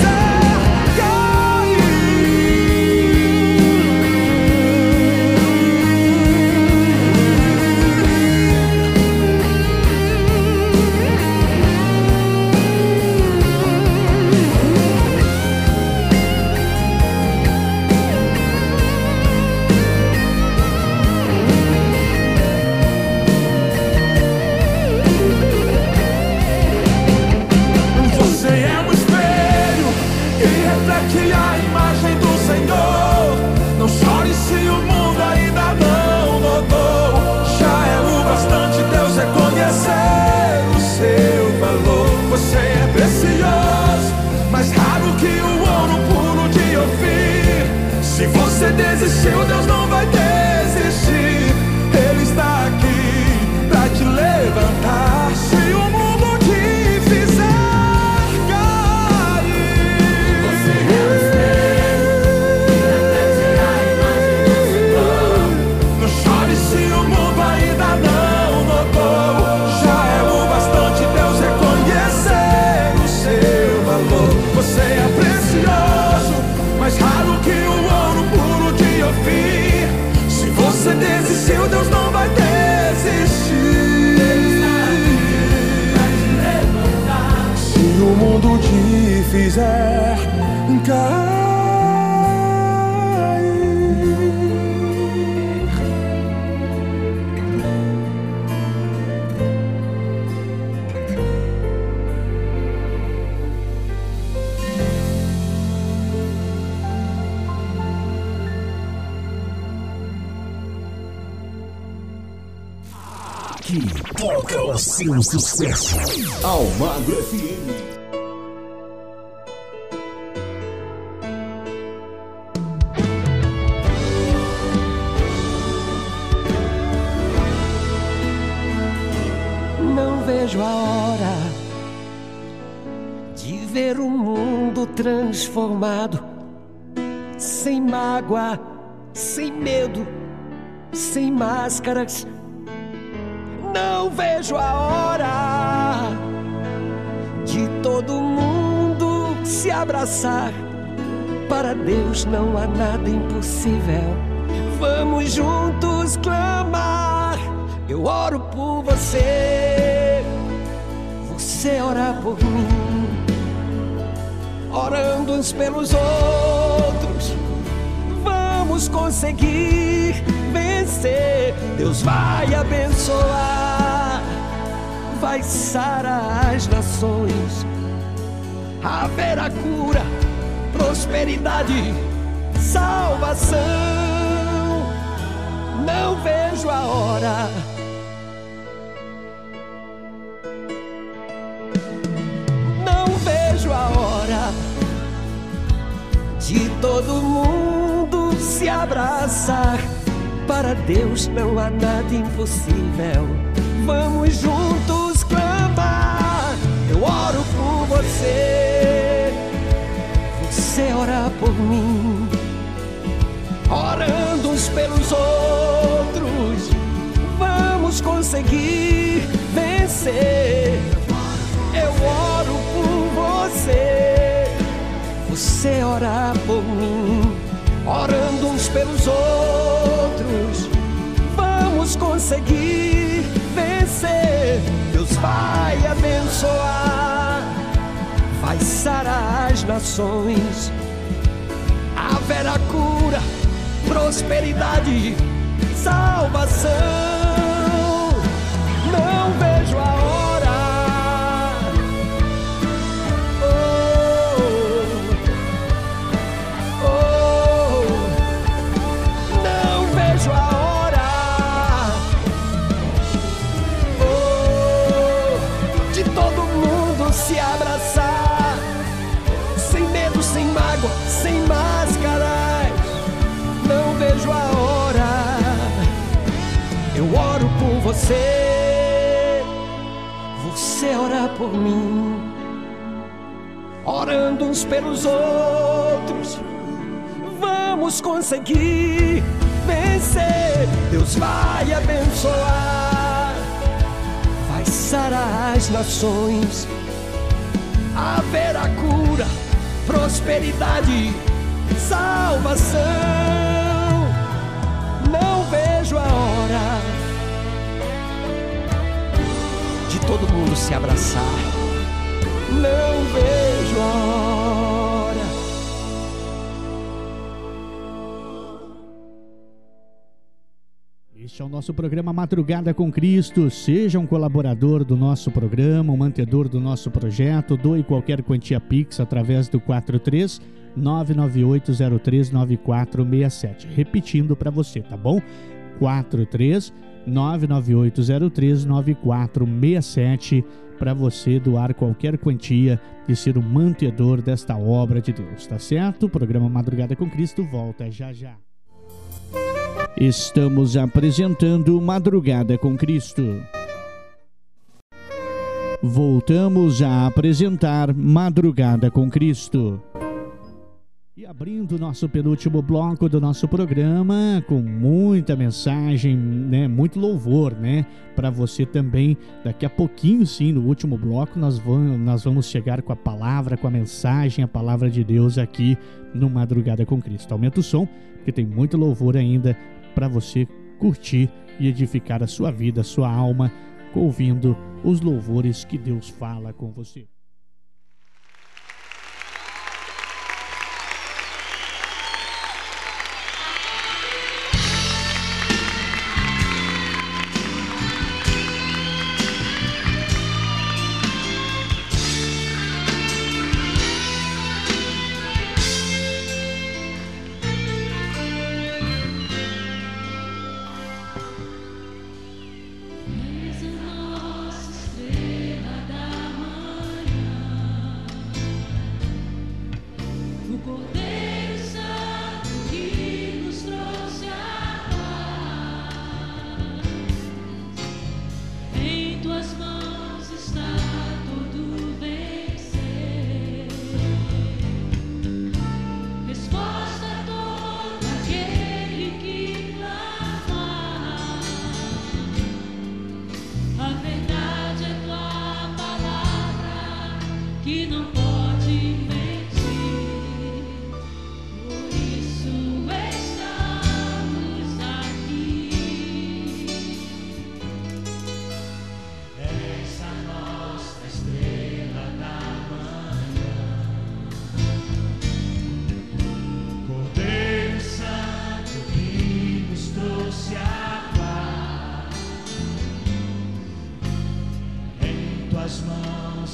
um sucesso. Almagro F M. Não vejo a hora de ver o mundo transformado, sem mágoa, sem medo, sem máscaras. Não vejo a hora de todo mundo se abraçar. Para Deus não há nada impossível. Vamos juntos clamar. Eu oro por você, você ora por mim. Orando uns pelos outros, vamos conseguir vencer. Deus vai abençoar, vai sarar as nações. Haverá cura, prosperidade, salvação. Não vejo a hora. Não vejo a hora de todo mundo se abraçar. Para Deus não há nada impossível. Vamos juntos clamar. Eu oro por você, você ora por mim, orando uns pelos outros, vamos conseguir vencer. Eu oro por você, você ora por mim, orando uns pelos outros, vamos conseguir vencer. Deus vai abençoar, vai sarar as nações, haverá cura, prosperidade, salvação. Não vejo a hora. Oh, oh, não vejo a hora. Oh, de todo mundo se abraçar, sem medo, sem mágoa, sem máscara. Vejo a hora, eu oro por você, você ora por mim, orando uns pelos outros, vamos conseguir vencer. Deus vai abençoar, vai sarar as nações, haverá cura, prosperidade, salvação. Não vejo a hora de todo mundo se abraçar. Não vejo a hora. Este é o nosso programa Madrugada com Cristo. Seja um colaborador do nosso programa, um mantedor do nosso projeto. Doe qualquer quantia Pix através do quatro três nove nove oito zero três nove quatro seis sete. Repetindo para você, tá bom? quatro três nove nove oito zero três nove quatro seis sete para você doar qualquer quantia e ser o mantedor desta obra de Deus, tá certo? O programa Madrugada com Cristo volta já já. Estamos apresentando Madrugada com Cristo. Voltamos a apresentar Madrugada com Cristo. E abrindo o nosso penúltimo bloco do nosso programa, com muita mensagem, né, muito louvor, né, para você também. Daqui a pouquinho, sim, no último bloco, nós vamos, nós vamos chegar com a palavra, com a mensagem, a palavra de Deus aqui no Madrugada com Cristo. Aumenta o som, porque tem muito louvor ainda para você curtir e edificar a sua vida, a sua alma, ouvindo os louvores que Deus fala com você.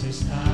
Está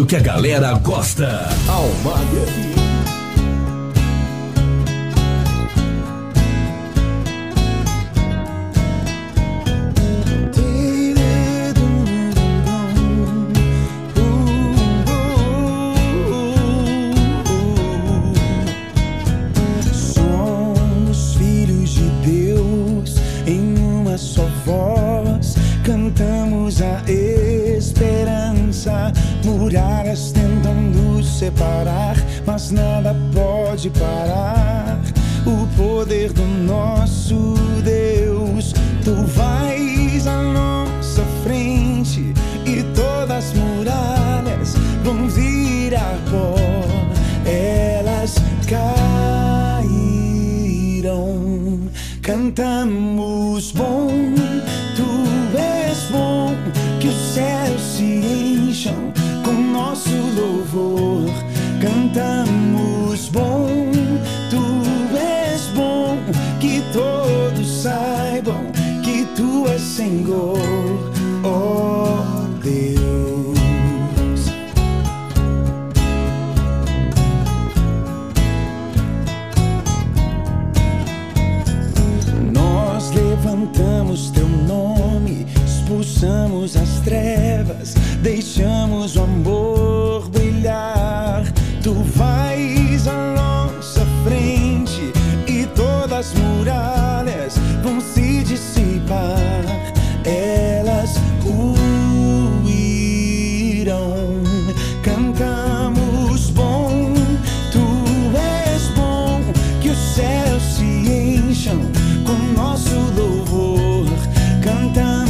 O que a galera gosta. Almagro. Somos filhos de Deus, em uma só voz cantamos a esperança. Muralhas tentam nos separar, mas nada pode parar o poder do nosso Deus. Tu vais à nossa frente e todas as muralhas vão vir a pó. Elas cairão. Cantamos bom, tu és bom, que os céus se encham com nosso louvor. Cantamos bom, tu és bom, que todos saibam que tu és Senhor, ó Deus. Nós levantamos teu nome, expulsamos as trevas, deixamos o amor brilhar. Tu vais à nossa frente e todas as muralhas vão se dissipar. Elas ruirão. Cantamos bom, tu és bom, que os céus se encham com nosso louvor. Cantamos vão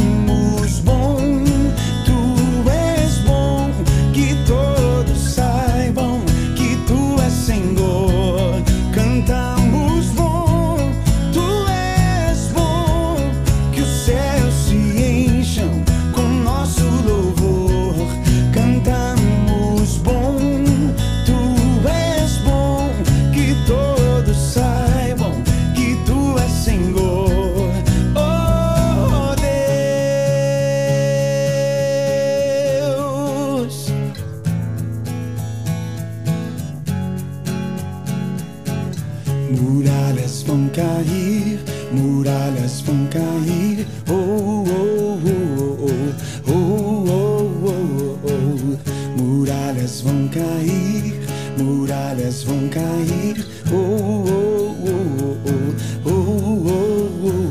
cair, oh, oh, oh, oh, oh, oh, oh, oh.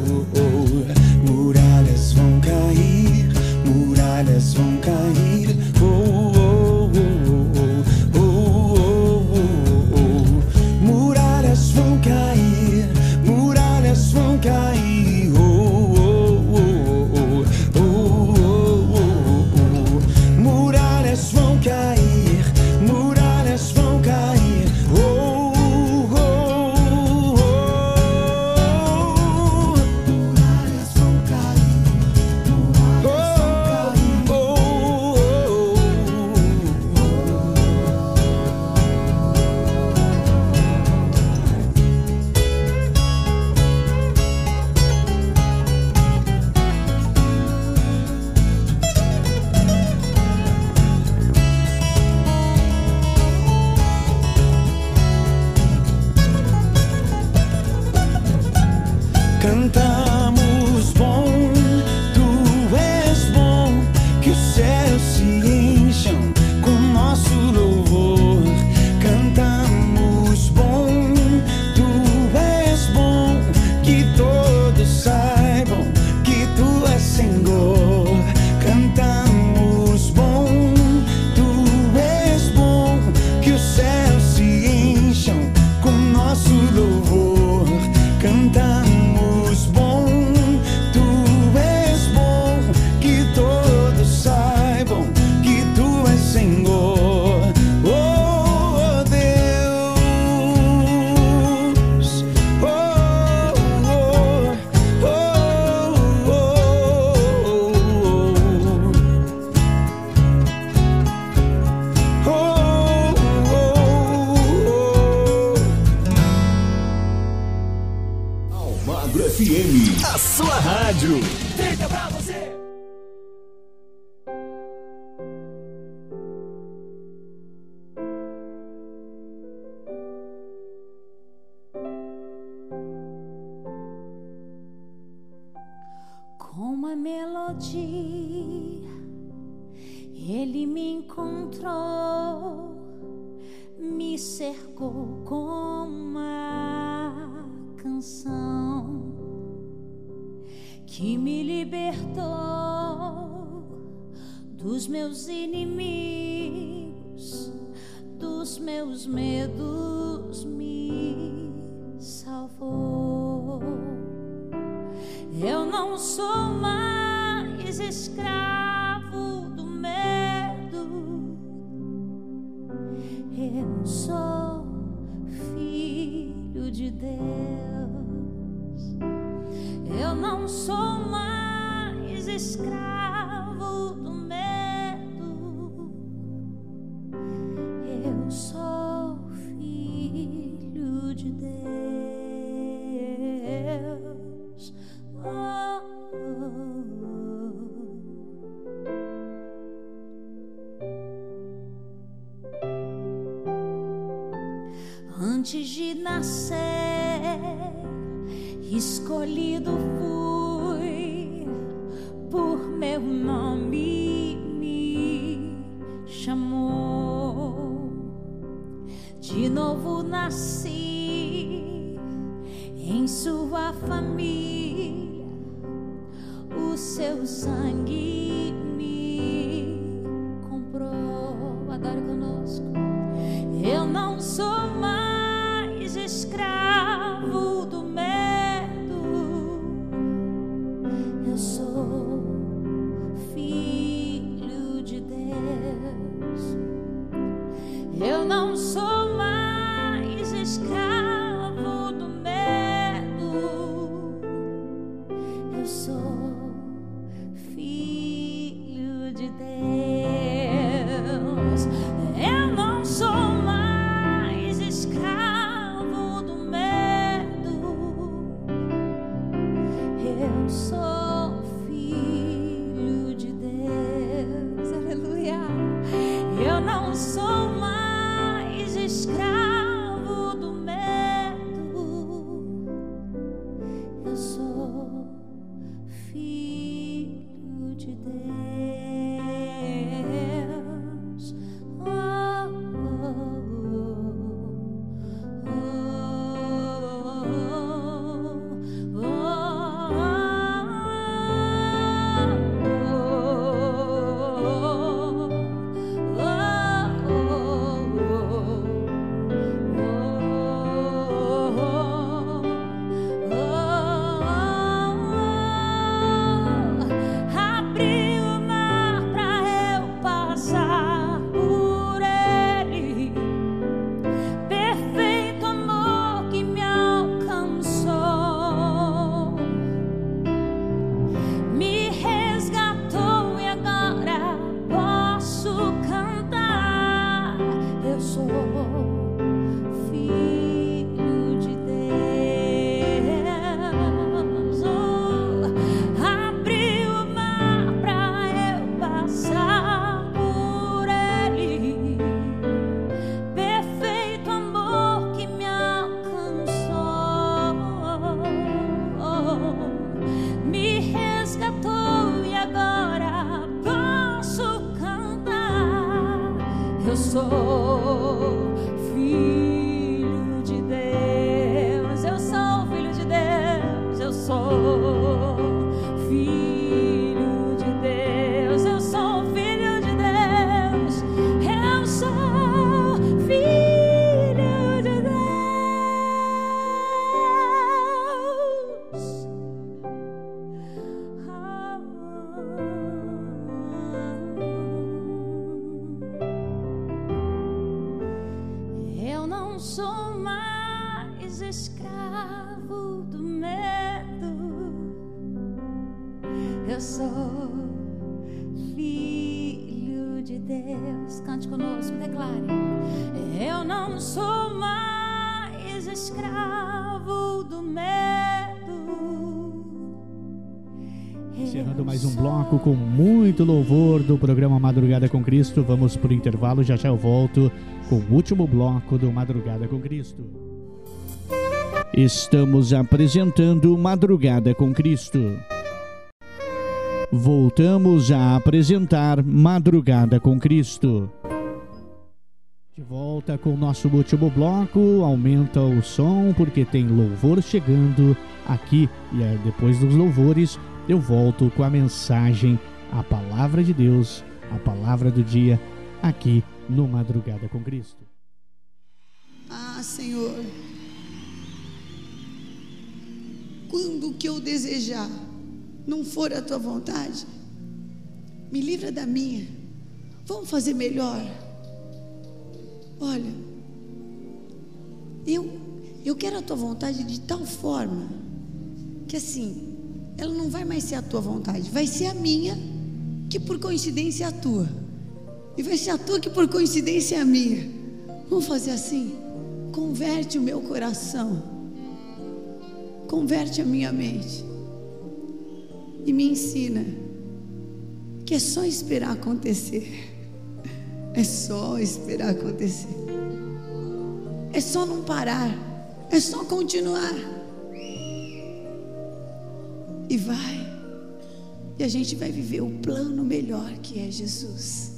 eu sou filho de Deus. Cante conosco, declare: eu não sou mais escravo do medo. Encerrando mais um bloco com muito louvor do programa Madrugada com Cristo. Vamos para o intervalo, já já eu volto com o último bloco do Madrugada com Cristo. Estamos apresentando Madrugada com Cristo. Voltamos a apresentar Madrugada com Cristo. De volta com o nosso último bloco. Aumenta o som porque tem louvor chegando aqui. E aí, depois dos louvores, eu volto com a mensagem, a palavra de Deus, a palavra do dia, aqui no Madrugada com Cristo. Ah, Senhor, quando que eu desejar não for a tua vontade, me livra da minha. Vamos fazer melhor. Olha, eu, eu quero a tua vontade de tal forma que assim, ela não vai mais ser a tua vontade, vai ser a minha, que por coincidência é a tua, e vai ser a tua que por coincidência é a minha. Vamos fazer assim? Converte o meu coração, converte a minha mente, e me ensina que é só esperar acontecer. É só esperar acontecer. É só não parar. É só continuar. E vai. E a gente vai viver o plano melhor que é Jesus.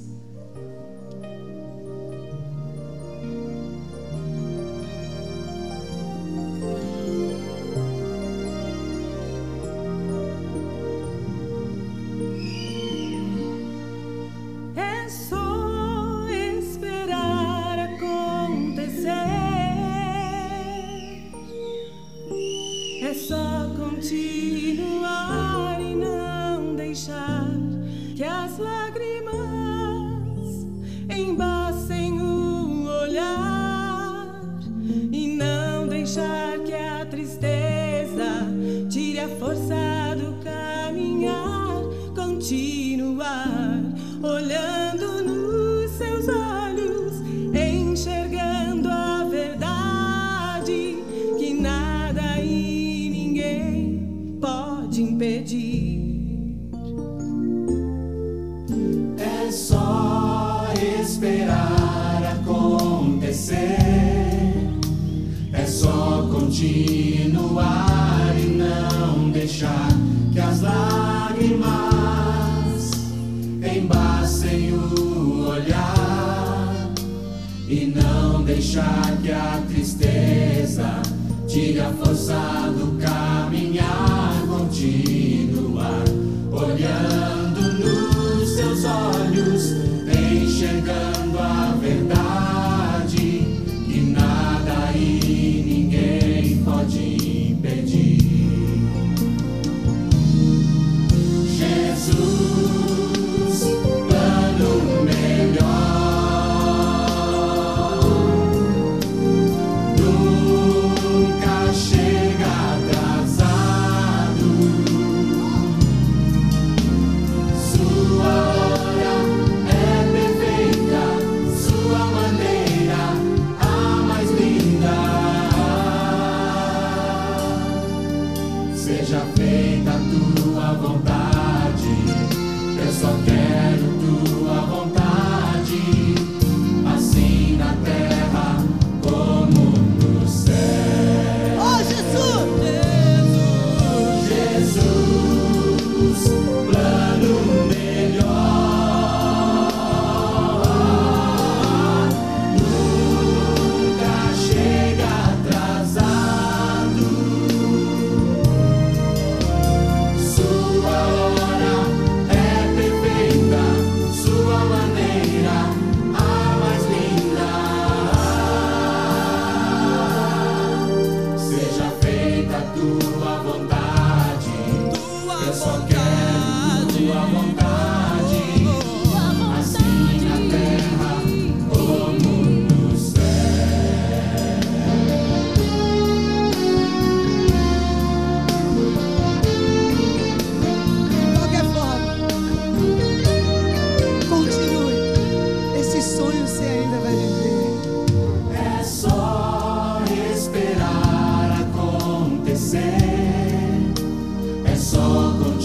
Sua hora é perfeita.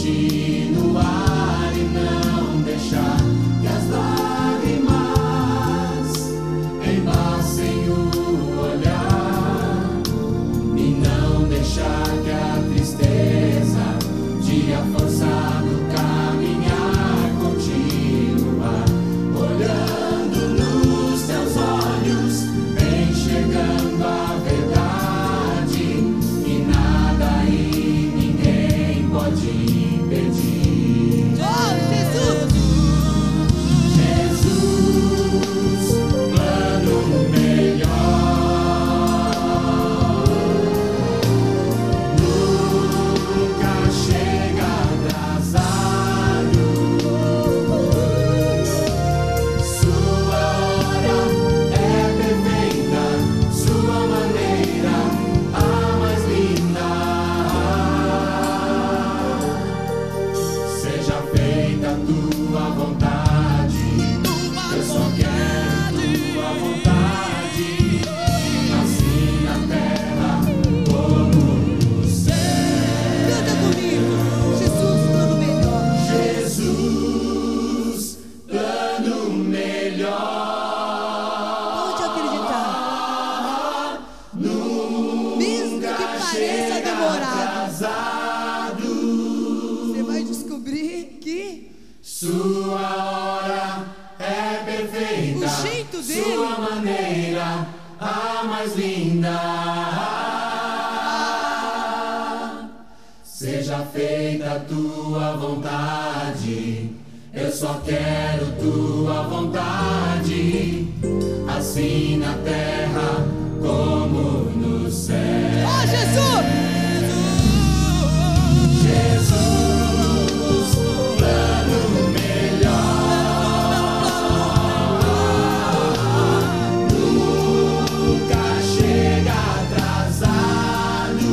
continuar e não deixar que as lágrimas embaçem o olhar, e não deixar que a tristeza te afastar do caminhar, continuar olhando nos teus olhos, enxergando a verdade, e nada e ninguém pode impedir. Oh, Jesus! Jesus, plano melhor nunca chega atrasado. Sua hora é perfeita, sua maneira a mais linda. Seja feita a tua vontade, eu só quero tua vontade, assim na terra como no céu. Canta comigo, Jesus, plano melhor. Jesus, plano melhor. Pode acreditar. Nunca Mesmo que pareça chega demorado, atrasado. Você vai descobrir que Sua hora é perfeita, o jeito dele. Sua maneira a mais linda. Seja feita a tua vontade, eu só quero tua vontade, assim na terra como no céu. Ó Jesus! Jesus, plano melhor, nunca chega atrasado.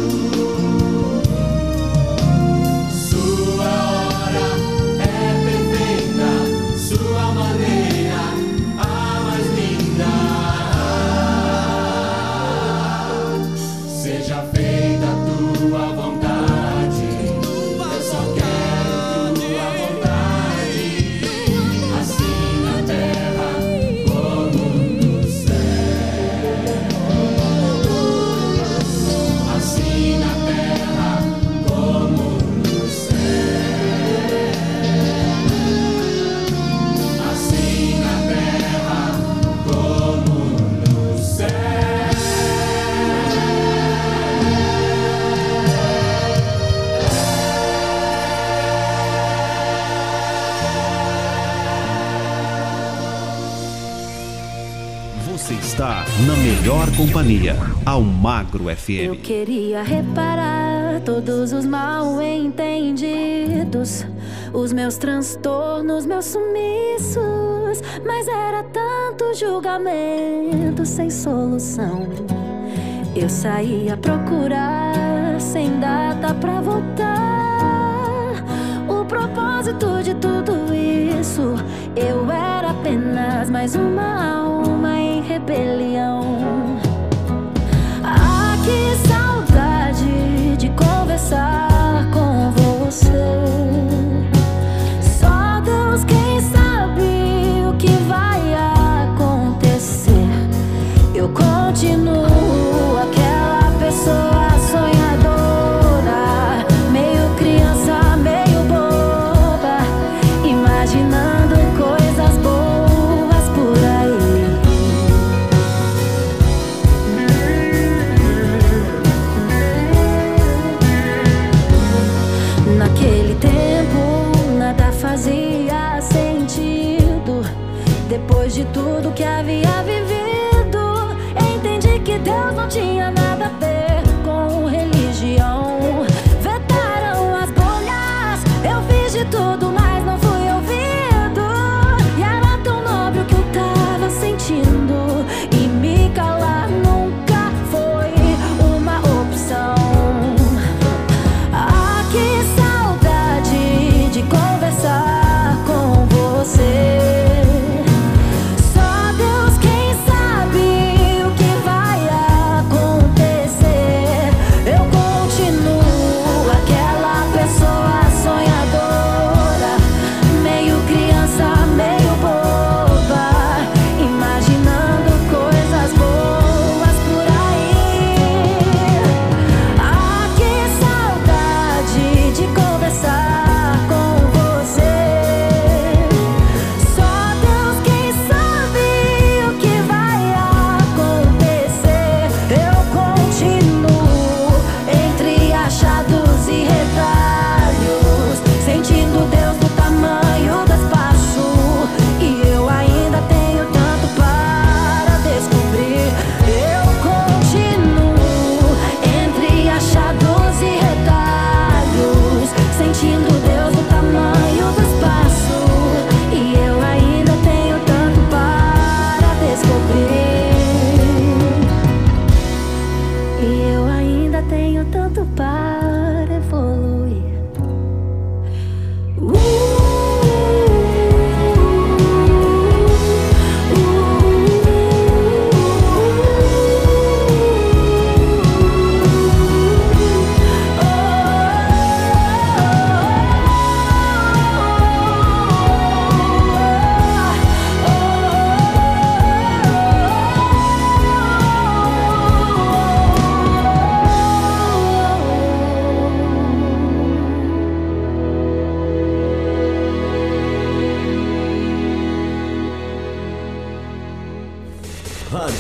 Sua hora é perfeita, sua maneira a mais linda. Seja feita a tua vontade, eu só quero tua vontade, assim na terra como no céu. Assim na terra como no céu. Assim na terra como no céu. Você está na melhor companhia, Almagro Eu F M. queria reparar todos os mal entendidos, os meus transtornos, meus sumiços, mas era tanto julgamento sem solução. Eu saía a procurar sem data pra voltar o propósito de tudo isso. Eu era apenas mais uma alma em rebelião. Ah, que saudade de conversar com você. Só Deus quem sabe o que vai acontecer. Eu continuo aquela pessoa sonhadora, meio criança, meio boba, imaginando coisas boas por aí. Naquele tempo nada fazia sentido. Depois de tudo que havia vivido, entendi que Deus não tinha nada a ver com religião. Vetaram as bolhas, eu fiz de tudo, mas não fui ouvido. E era tão nobre o que eu tava sentindo, e me calar nunca foi uma opção. Ah, que saudade de conversar com você. Só Deus quem sabe o que vai acontecer. Eu continuo aquela pessoa sonhadora,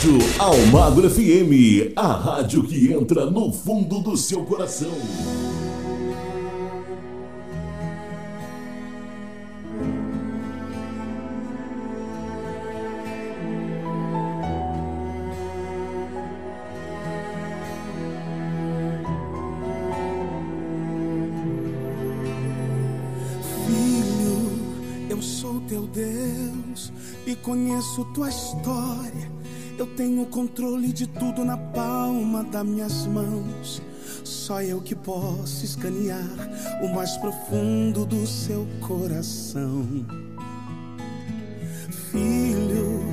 Rádio Almagro F M, a rádio que entra no fundo do seu coração. Conheço tua história, eu tenho controle de tudo na palma das minhas mãos. Só eu que posso escanear o mais profundo do seu coração. Filho,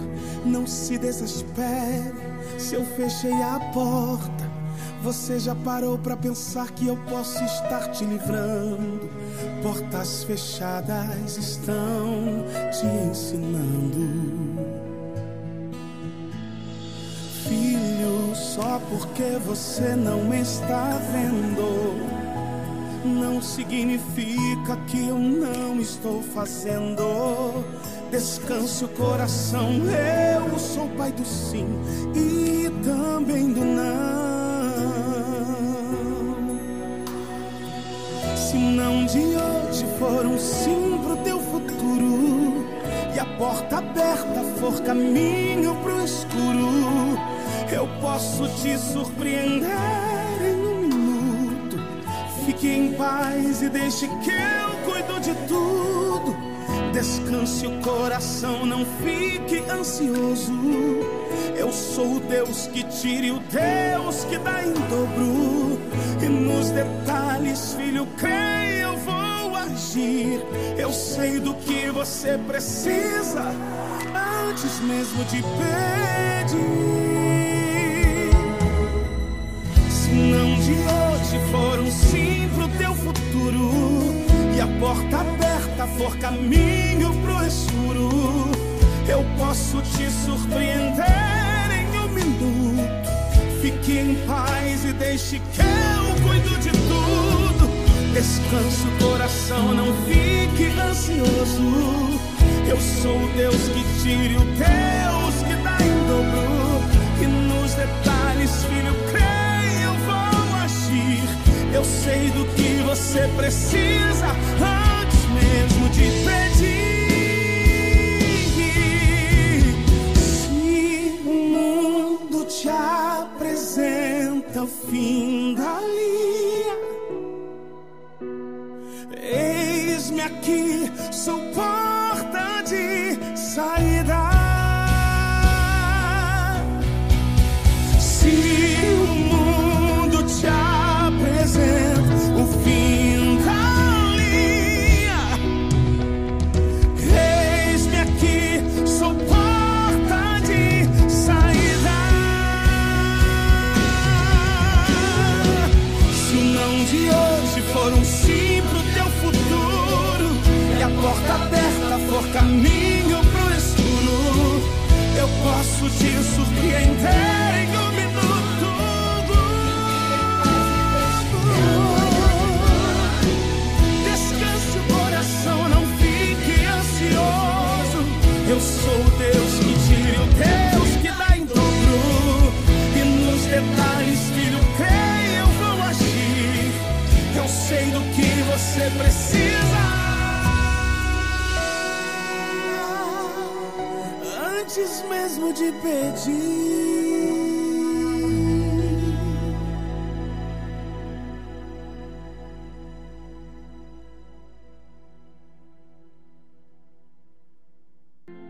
não se desespere se eu fechei a porta. Você já parou pra pensar que eu posso estar te livrando? Portas fechadas estão te ensinando. Filho, só porque você não está vendo, não significa que eu não estou fazendo. Descanse o coração, eu sou o pai do sim e também do não. Se não de hoje for um sim pro teu futuro, e a porta aberta for caminho pro escuro, eu posso te surpreender em um minuto. Fique em paz e deixe que eu cuido de tudo. Descanse o coração, não fique ansioso. Eu sou o Deus que tira e o Deus que dá em dobro. E nos detalhes, filho, creia, eu vou agir. Eu sei do que você precisa antes mesmo de pedir. Se não de hoje for um sim pro teu futuro, e a porta aberta for caminho pro escuro, eu posso te surpreender. Fique em paz e deixe que eu cuido de tudo. Descanse o coração, não fique ansioso. Eu sou o Deus que tira e o Deus que dá em dobro. E nos detalhes, filho, creia, eu vou agir. Eu sei do que você precisa antes mesmo de pedir. Te apresenta o fim da linha. Eis-me aqui, sou porta de saída. Se o mundo te apresenta o fim da linha, eis-me aqui, sou porta de saída. Porta aberta for caminho pro escuro, eu posso te surpreender em um minuto. Descanse o coração, não fique ansioso. Eu sou o Deus que tira e o Deus que dá em dobro. E nos detalhes, filho, creia, eu vou agir. Eu sei do que você precisa antes mesmo de pedir.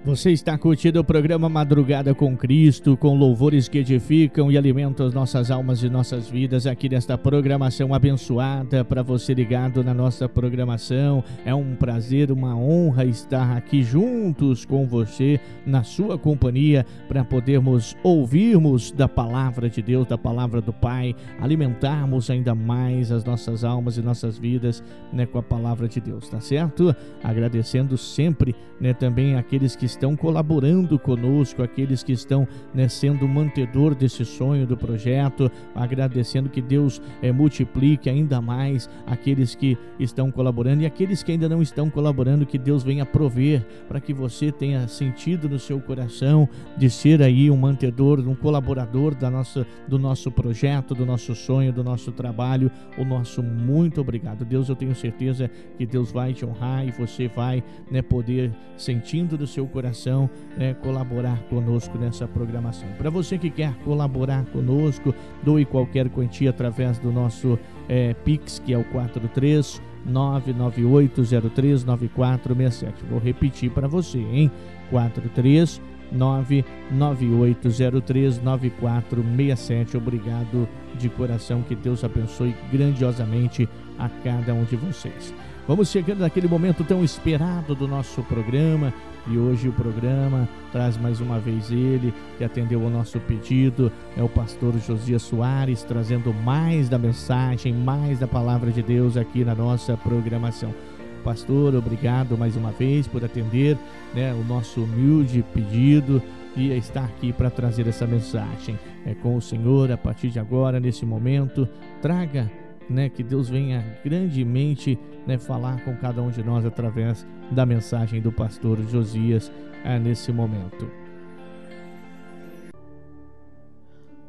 Você está curtindo o programa Madrugada com Cristo, com louvores que edificam e alimentam as nossas almas e nossas vidas aqui nesta programação abençoada. Para você ligado na nossa programação, é um prazer, uma honra estar aqui juntos com você, na sua companhia, para podermos ouvirmos da palavra de Deus, da palavra do Pai, alimentarmos ainda mais as nossas almas e nossas vidas, né, com a palavra de Deus, tá certo? Agradecendo sempre, né, também aqueles que estão colaborando conosco, aqueles que estão, né, sendo mantedor desse sonho, do projeto, agradecendo que Deus é, multiplique ainda mais aqueles que estão colaborando, e aqueles que ainda não estão colaborando, que Deus venha prover para que você tenha sentido no seu coração de ser aí um mantedor, um colaborador da nossa, do nosso projeto, do nosso sonho, do nosso trabalho. O nosso muito obrigado, Deus. Eu tenho certeza que Deus vai te honrar e você vai, né, poder, sentindo no seu coração, né, colaborar conosco nessa programação. Para você que quer colaborar conosco, doe qualquer quantia através do nosso é, Pix, que é o quatro três nove nove oito zero três nove quatro seis sete. Vou repetir para você, hein? quatro três nove nove oito zero três nove quatro seis sete. Obrigado de coração, que Deus abençoe grandiosamente a cada um de vocês. Vamos chegando naquele momento tão esperado do nosso programa, e hoje o programa traz mais uma vez ele, que atendeu ao nosso pedido, é o pastor Josias Soares, trazendo mais da mensagem, mais da palavra de Deus aqui na nossa programação. Pastor, obrigado mais uma vez por atender, né, o nosso humilde pedido e estar aqui para trazer essa mensagem. É com o Senhor a partir de agora, nesse momento, traga, né, que Deus venha grandemente, né, falar com cada um de nós através da mensagem do pastor Josias é, nesse momento.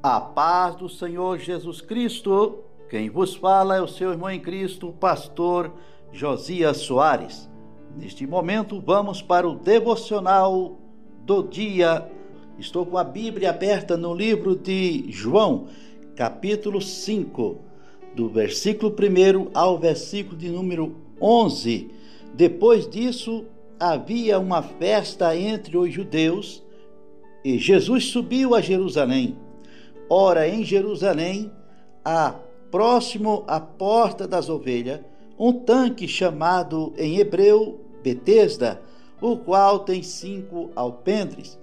A paz do Senhor Jesus Cristo. Quem vos fala é o seu irmão em Cristo, pastor Josias Soares. Neste momento vamos para o devocional do dia. Estou com a Bíblia aberta no livro de João, capítulo cinco, do versículo primeiro ao versículo de número onze. Depois disso, havia uma festa entre os judeus e Jesus subiu a Jerusalém. Ora, em Jerusalém, a próximo à porta das ovelhas, um tanque chamado em hebreu Betesda, o qual tem cinco alpendres.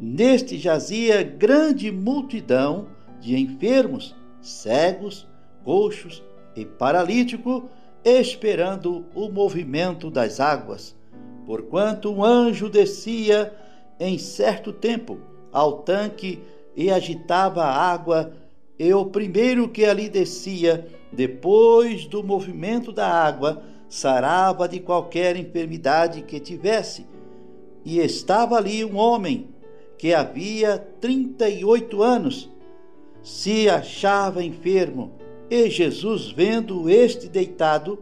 Neste jazia grande multidão de enfermos, cegos, coxos e paralíticos, esperando o movimento das águas. Porquanto um anjo descia em certo tempo ao tanque e agitava a água, e o primeiro que ali descia, depois do movimento da água, sarava de qualquer enfermidade que tivesse. E estava ali um homem que havia trinta e oito anos, se achava enfermo. E Jesus, vendo este deitado,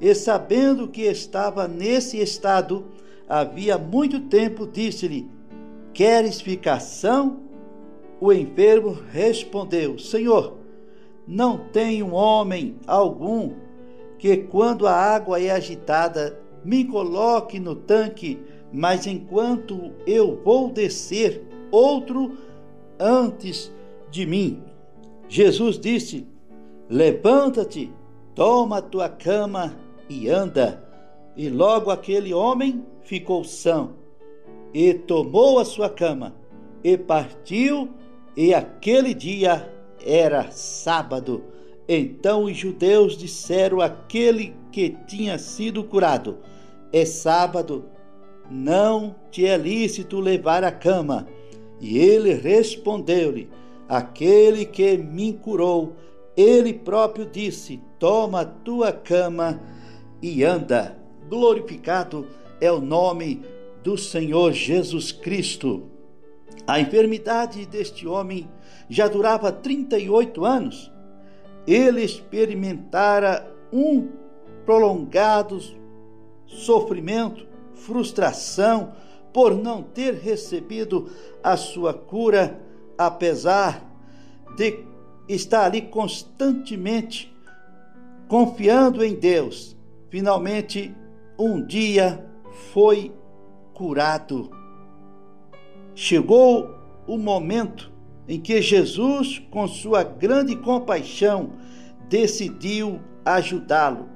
e sabendo que estava nesse estado havia muito tempo, disse-lhe: Queres ficar são? O enfermo respondeu: Senhor, não tem um homem algum que, quando a água é agitada, me coloque no tanque, mas enquanto eu vou descer, outro antes de mim. Jesus disse: Levanta-te, toma a tua cama e anda. E logo aquele homem ficou são, e tomou a sua cama, e partiu, e aquele dia era sábado. Então os judeus disseram àquele que tinha sido curado: É sábado, não te é lícito levar a cama. E ele respondeu-lhe: Aquele que me curou, ele próprio disse: Toma a tua cama e anda. Glorificado é o nome do Senhor Jesus Cristo. A enfermidade deste homem já durava trinta e oito anos. Ele experimentara um prolongado sofrimento, frustração por não ter recebido a sua cura, apesar de estar ali constantemente confiando em Deus. Finalmente, um dia foi curado. Chegou o momento em que Jesus, com sua grande compaixão, decidiu ajudá-lo.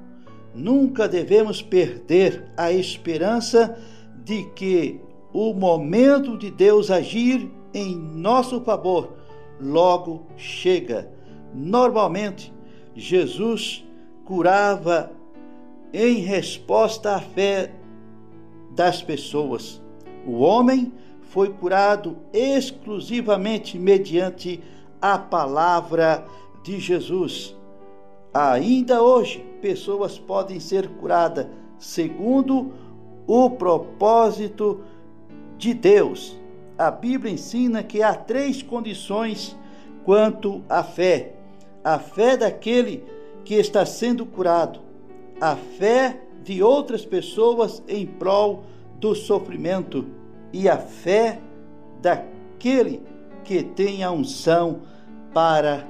Nunca devemos perder a esperança de que o momento de Deus agir em nosso favor logo chega. Normalmente, Jesus curava em resposta à fé das pessoas. O homem foi curado exclusivamente mediante a palavra de Jesus. Ainda hoje, pessoas podem ser curadas segundo o propósito de Deus. A Bíblia ensina que há três condições quanto à fé: a fé daquele que está sendo curado, a fé de outras pessoas em prol do sofrimento e a fé daquele que tem a unção para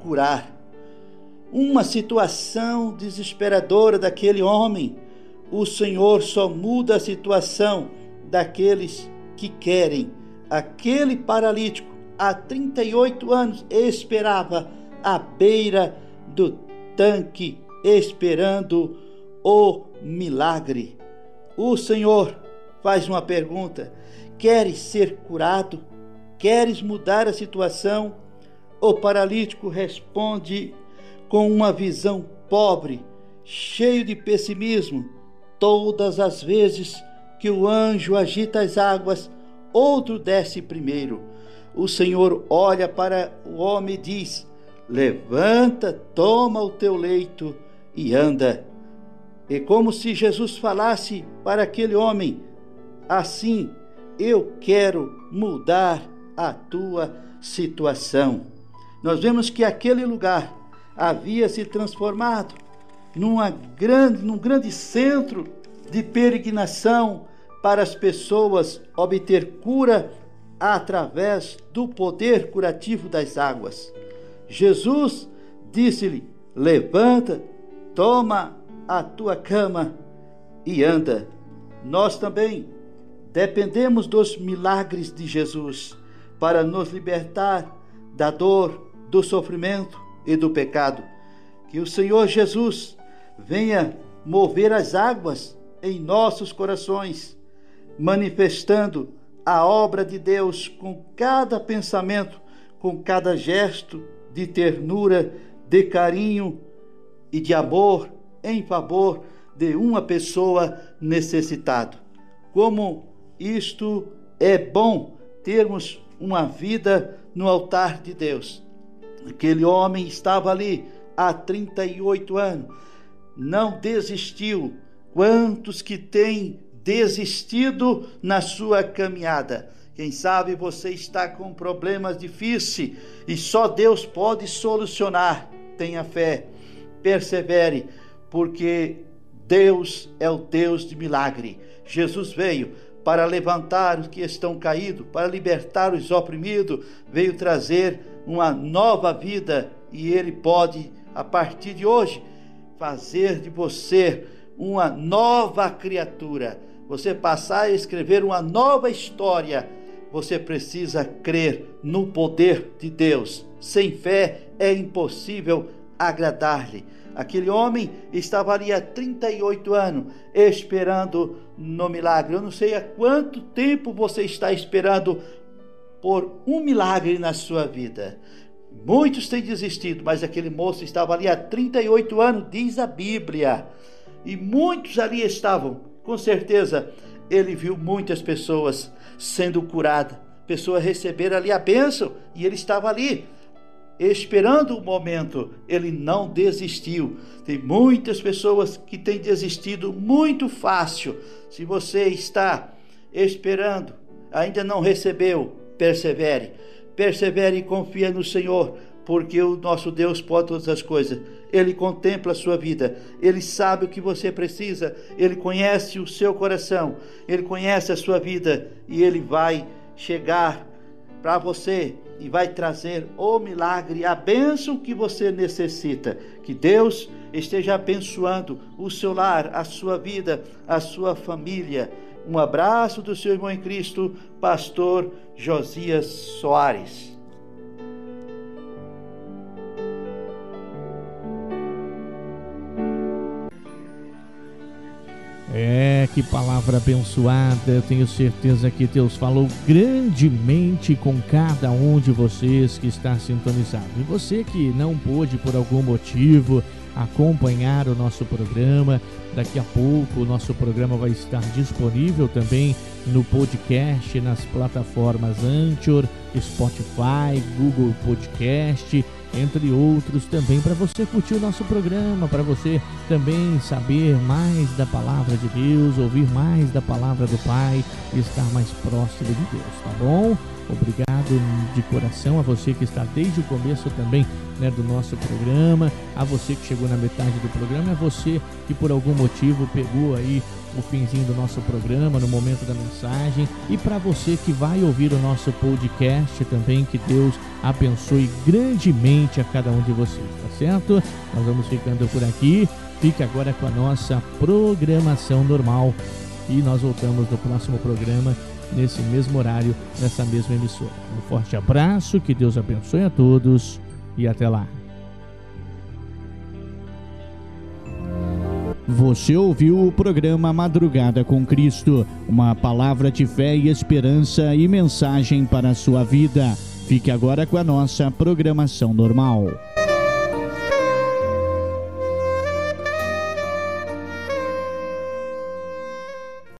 curar. Uma situação desesperadora daquele homem, o Senhor só muda a situação daqueles que querem. Aquele paralítico, há trinta e oito anos, esperava à beira do tanque, esperando o milagre. O Senhor faz uma pergunta: queres ser curado? Queres mudar a situação? O paralítico responde com uma visão pobre, cheio de pessimismo. Todas as vezes que o anjo agita as águas, outro desce primeiro. O Senhor olha para o homem e diz: levanta, toma o teu leito e anda. É como se Jesus falasse para aquele homem assim: eu quero mudar a tua situação. Nós vemos que aquele lugar havia se transformado numa grande, num grande centro de peregrinação para as pessoas obter cura através do poder curativo das águas. Jesus disse-lhe: levanta, toma a tua cama e anda. Nós também dependemos dos milagres de Jesus para nos libertar da dor, do sofrimento e do pecado. Que o Senhor Jesus venha mover as águas em nossos corações, manifestando a obra de Deus com cada pensamento, com cada gesto de ternura, de carinho e de amor em favor de uma pessoa necessitada. Como isto é bom, termos uma vida no altar de Deus. Aquele homem estava ali há trinta e oito anos, não desistiu. Quantos que têm desistido na sua caminhada? Quem sabe você está com problemas difíceis e só Deus pode solucionar. Tenha fé, persevere, porque Deus é o Deus de milagre. Jesus veio para levantar os que estão caídos, para libertar os oprimidos, veio trazer uma nova vida, e Ele pode, a partir de hoje, fazer de você uma nova criatura. Você passar a escrever uma nova história. Você precisa crer no poder de Deus. Sem fé é impossível agradar-lhe. Aquele homem estava ali há trinta e oito anos esperando no milagre. Eu não sei há quanto tempo você está esperando por um milagre na sua vida. Muitos têm desistido, mas aquele moço estava ali há trinta e oito anos, diz a Bíblia. E muitos ali estavam. Com certeza, ele viu muitas pessoas sendo curadas, pessoas receberam ali a bênção, e ele estava ali, esperando o momento. Ele não desistiu. Tem muitas pessoas que têm desistido muito fácil. Se você está esperando, ainda não recebeu, persevere. Persevere e confia no Senhor, porque o nosso Deus pode todas as coisas. Ele contempla a sua vida, Ele sabe o que você precisa, Ele conhece o seu coração, Ele conhece a sua vida, e Ele vai chegar para você e vai trazer o milagre, a bênção que você necessita. Que Deus esteja abençoando o seu lar, a sua vida, a sua família. Um abraço do seu irmão em Cristo, Pastor Josias Soares. É, que palavra abençoada. Eu tenho certeza que Deus falou grandemente com cada um de vocês que está sintonizado. E você que não pôde, por algum motivo, acompanhar o nosso programa, daqui a pouco o nosso programa vai estar disponível também no podcast, nas plataformas Anchor, Spotify, Google Podcast, entre outros também, para você curtir o nosso programa, para você também saber mais da palavra de Deus, ouvir mais da palavra do Pai e estar mais próximo de Deus, tá bom? Obrigado de coração a você que está desde o começo também, né, do nosso programa, a você que chegou na metade do programa, a você que por algum motivo pegou aí o finzinho do nosso programa, no momento da mensagem, e para você que vai ouvir o nosso podcast também, que Deus abençoe grandemente a cada um de vocês, tá certo? Nós vamos ficando por aqui, fique agora com a nossa programação normal e nós voltamos no próximo programa, nesse mesmo horário, nessa mesma emissora. Um forte abraço, que Deus abençoe a todos e até lá. Você ouviu o programa Madrugada com Cristo, uma palavra de fé e esperança e mensagem para a sua vida. Fique agora com a nossa programação normal.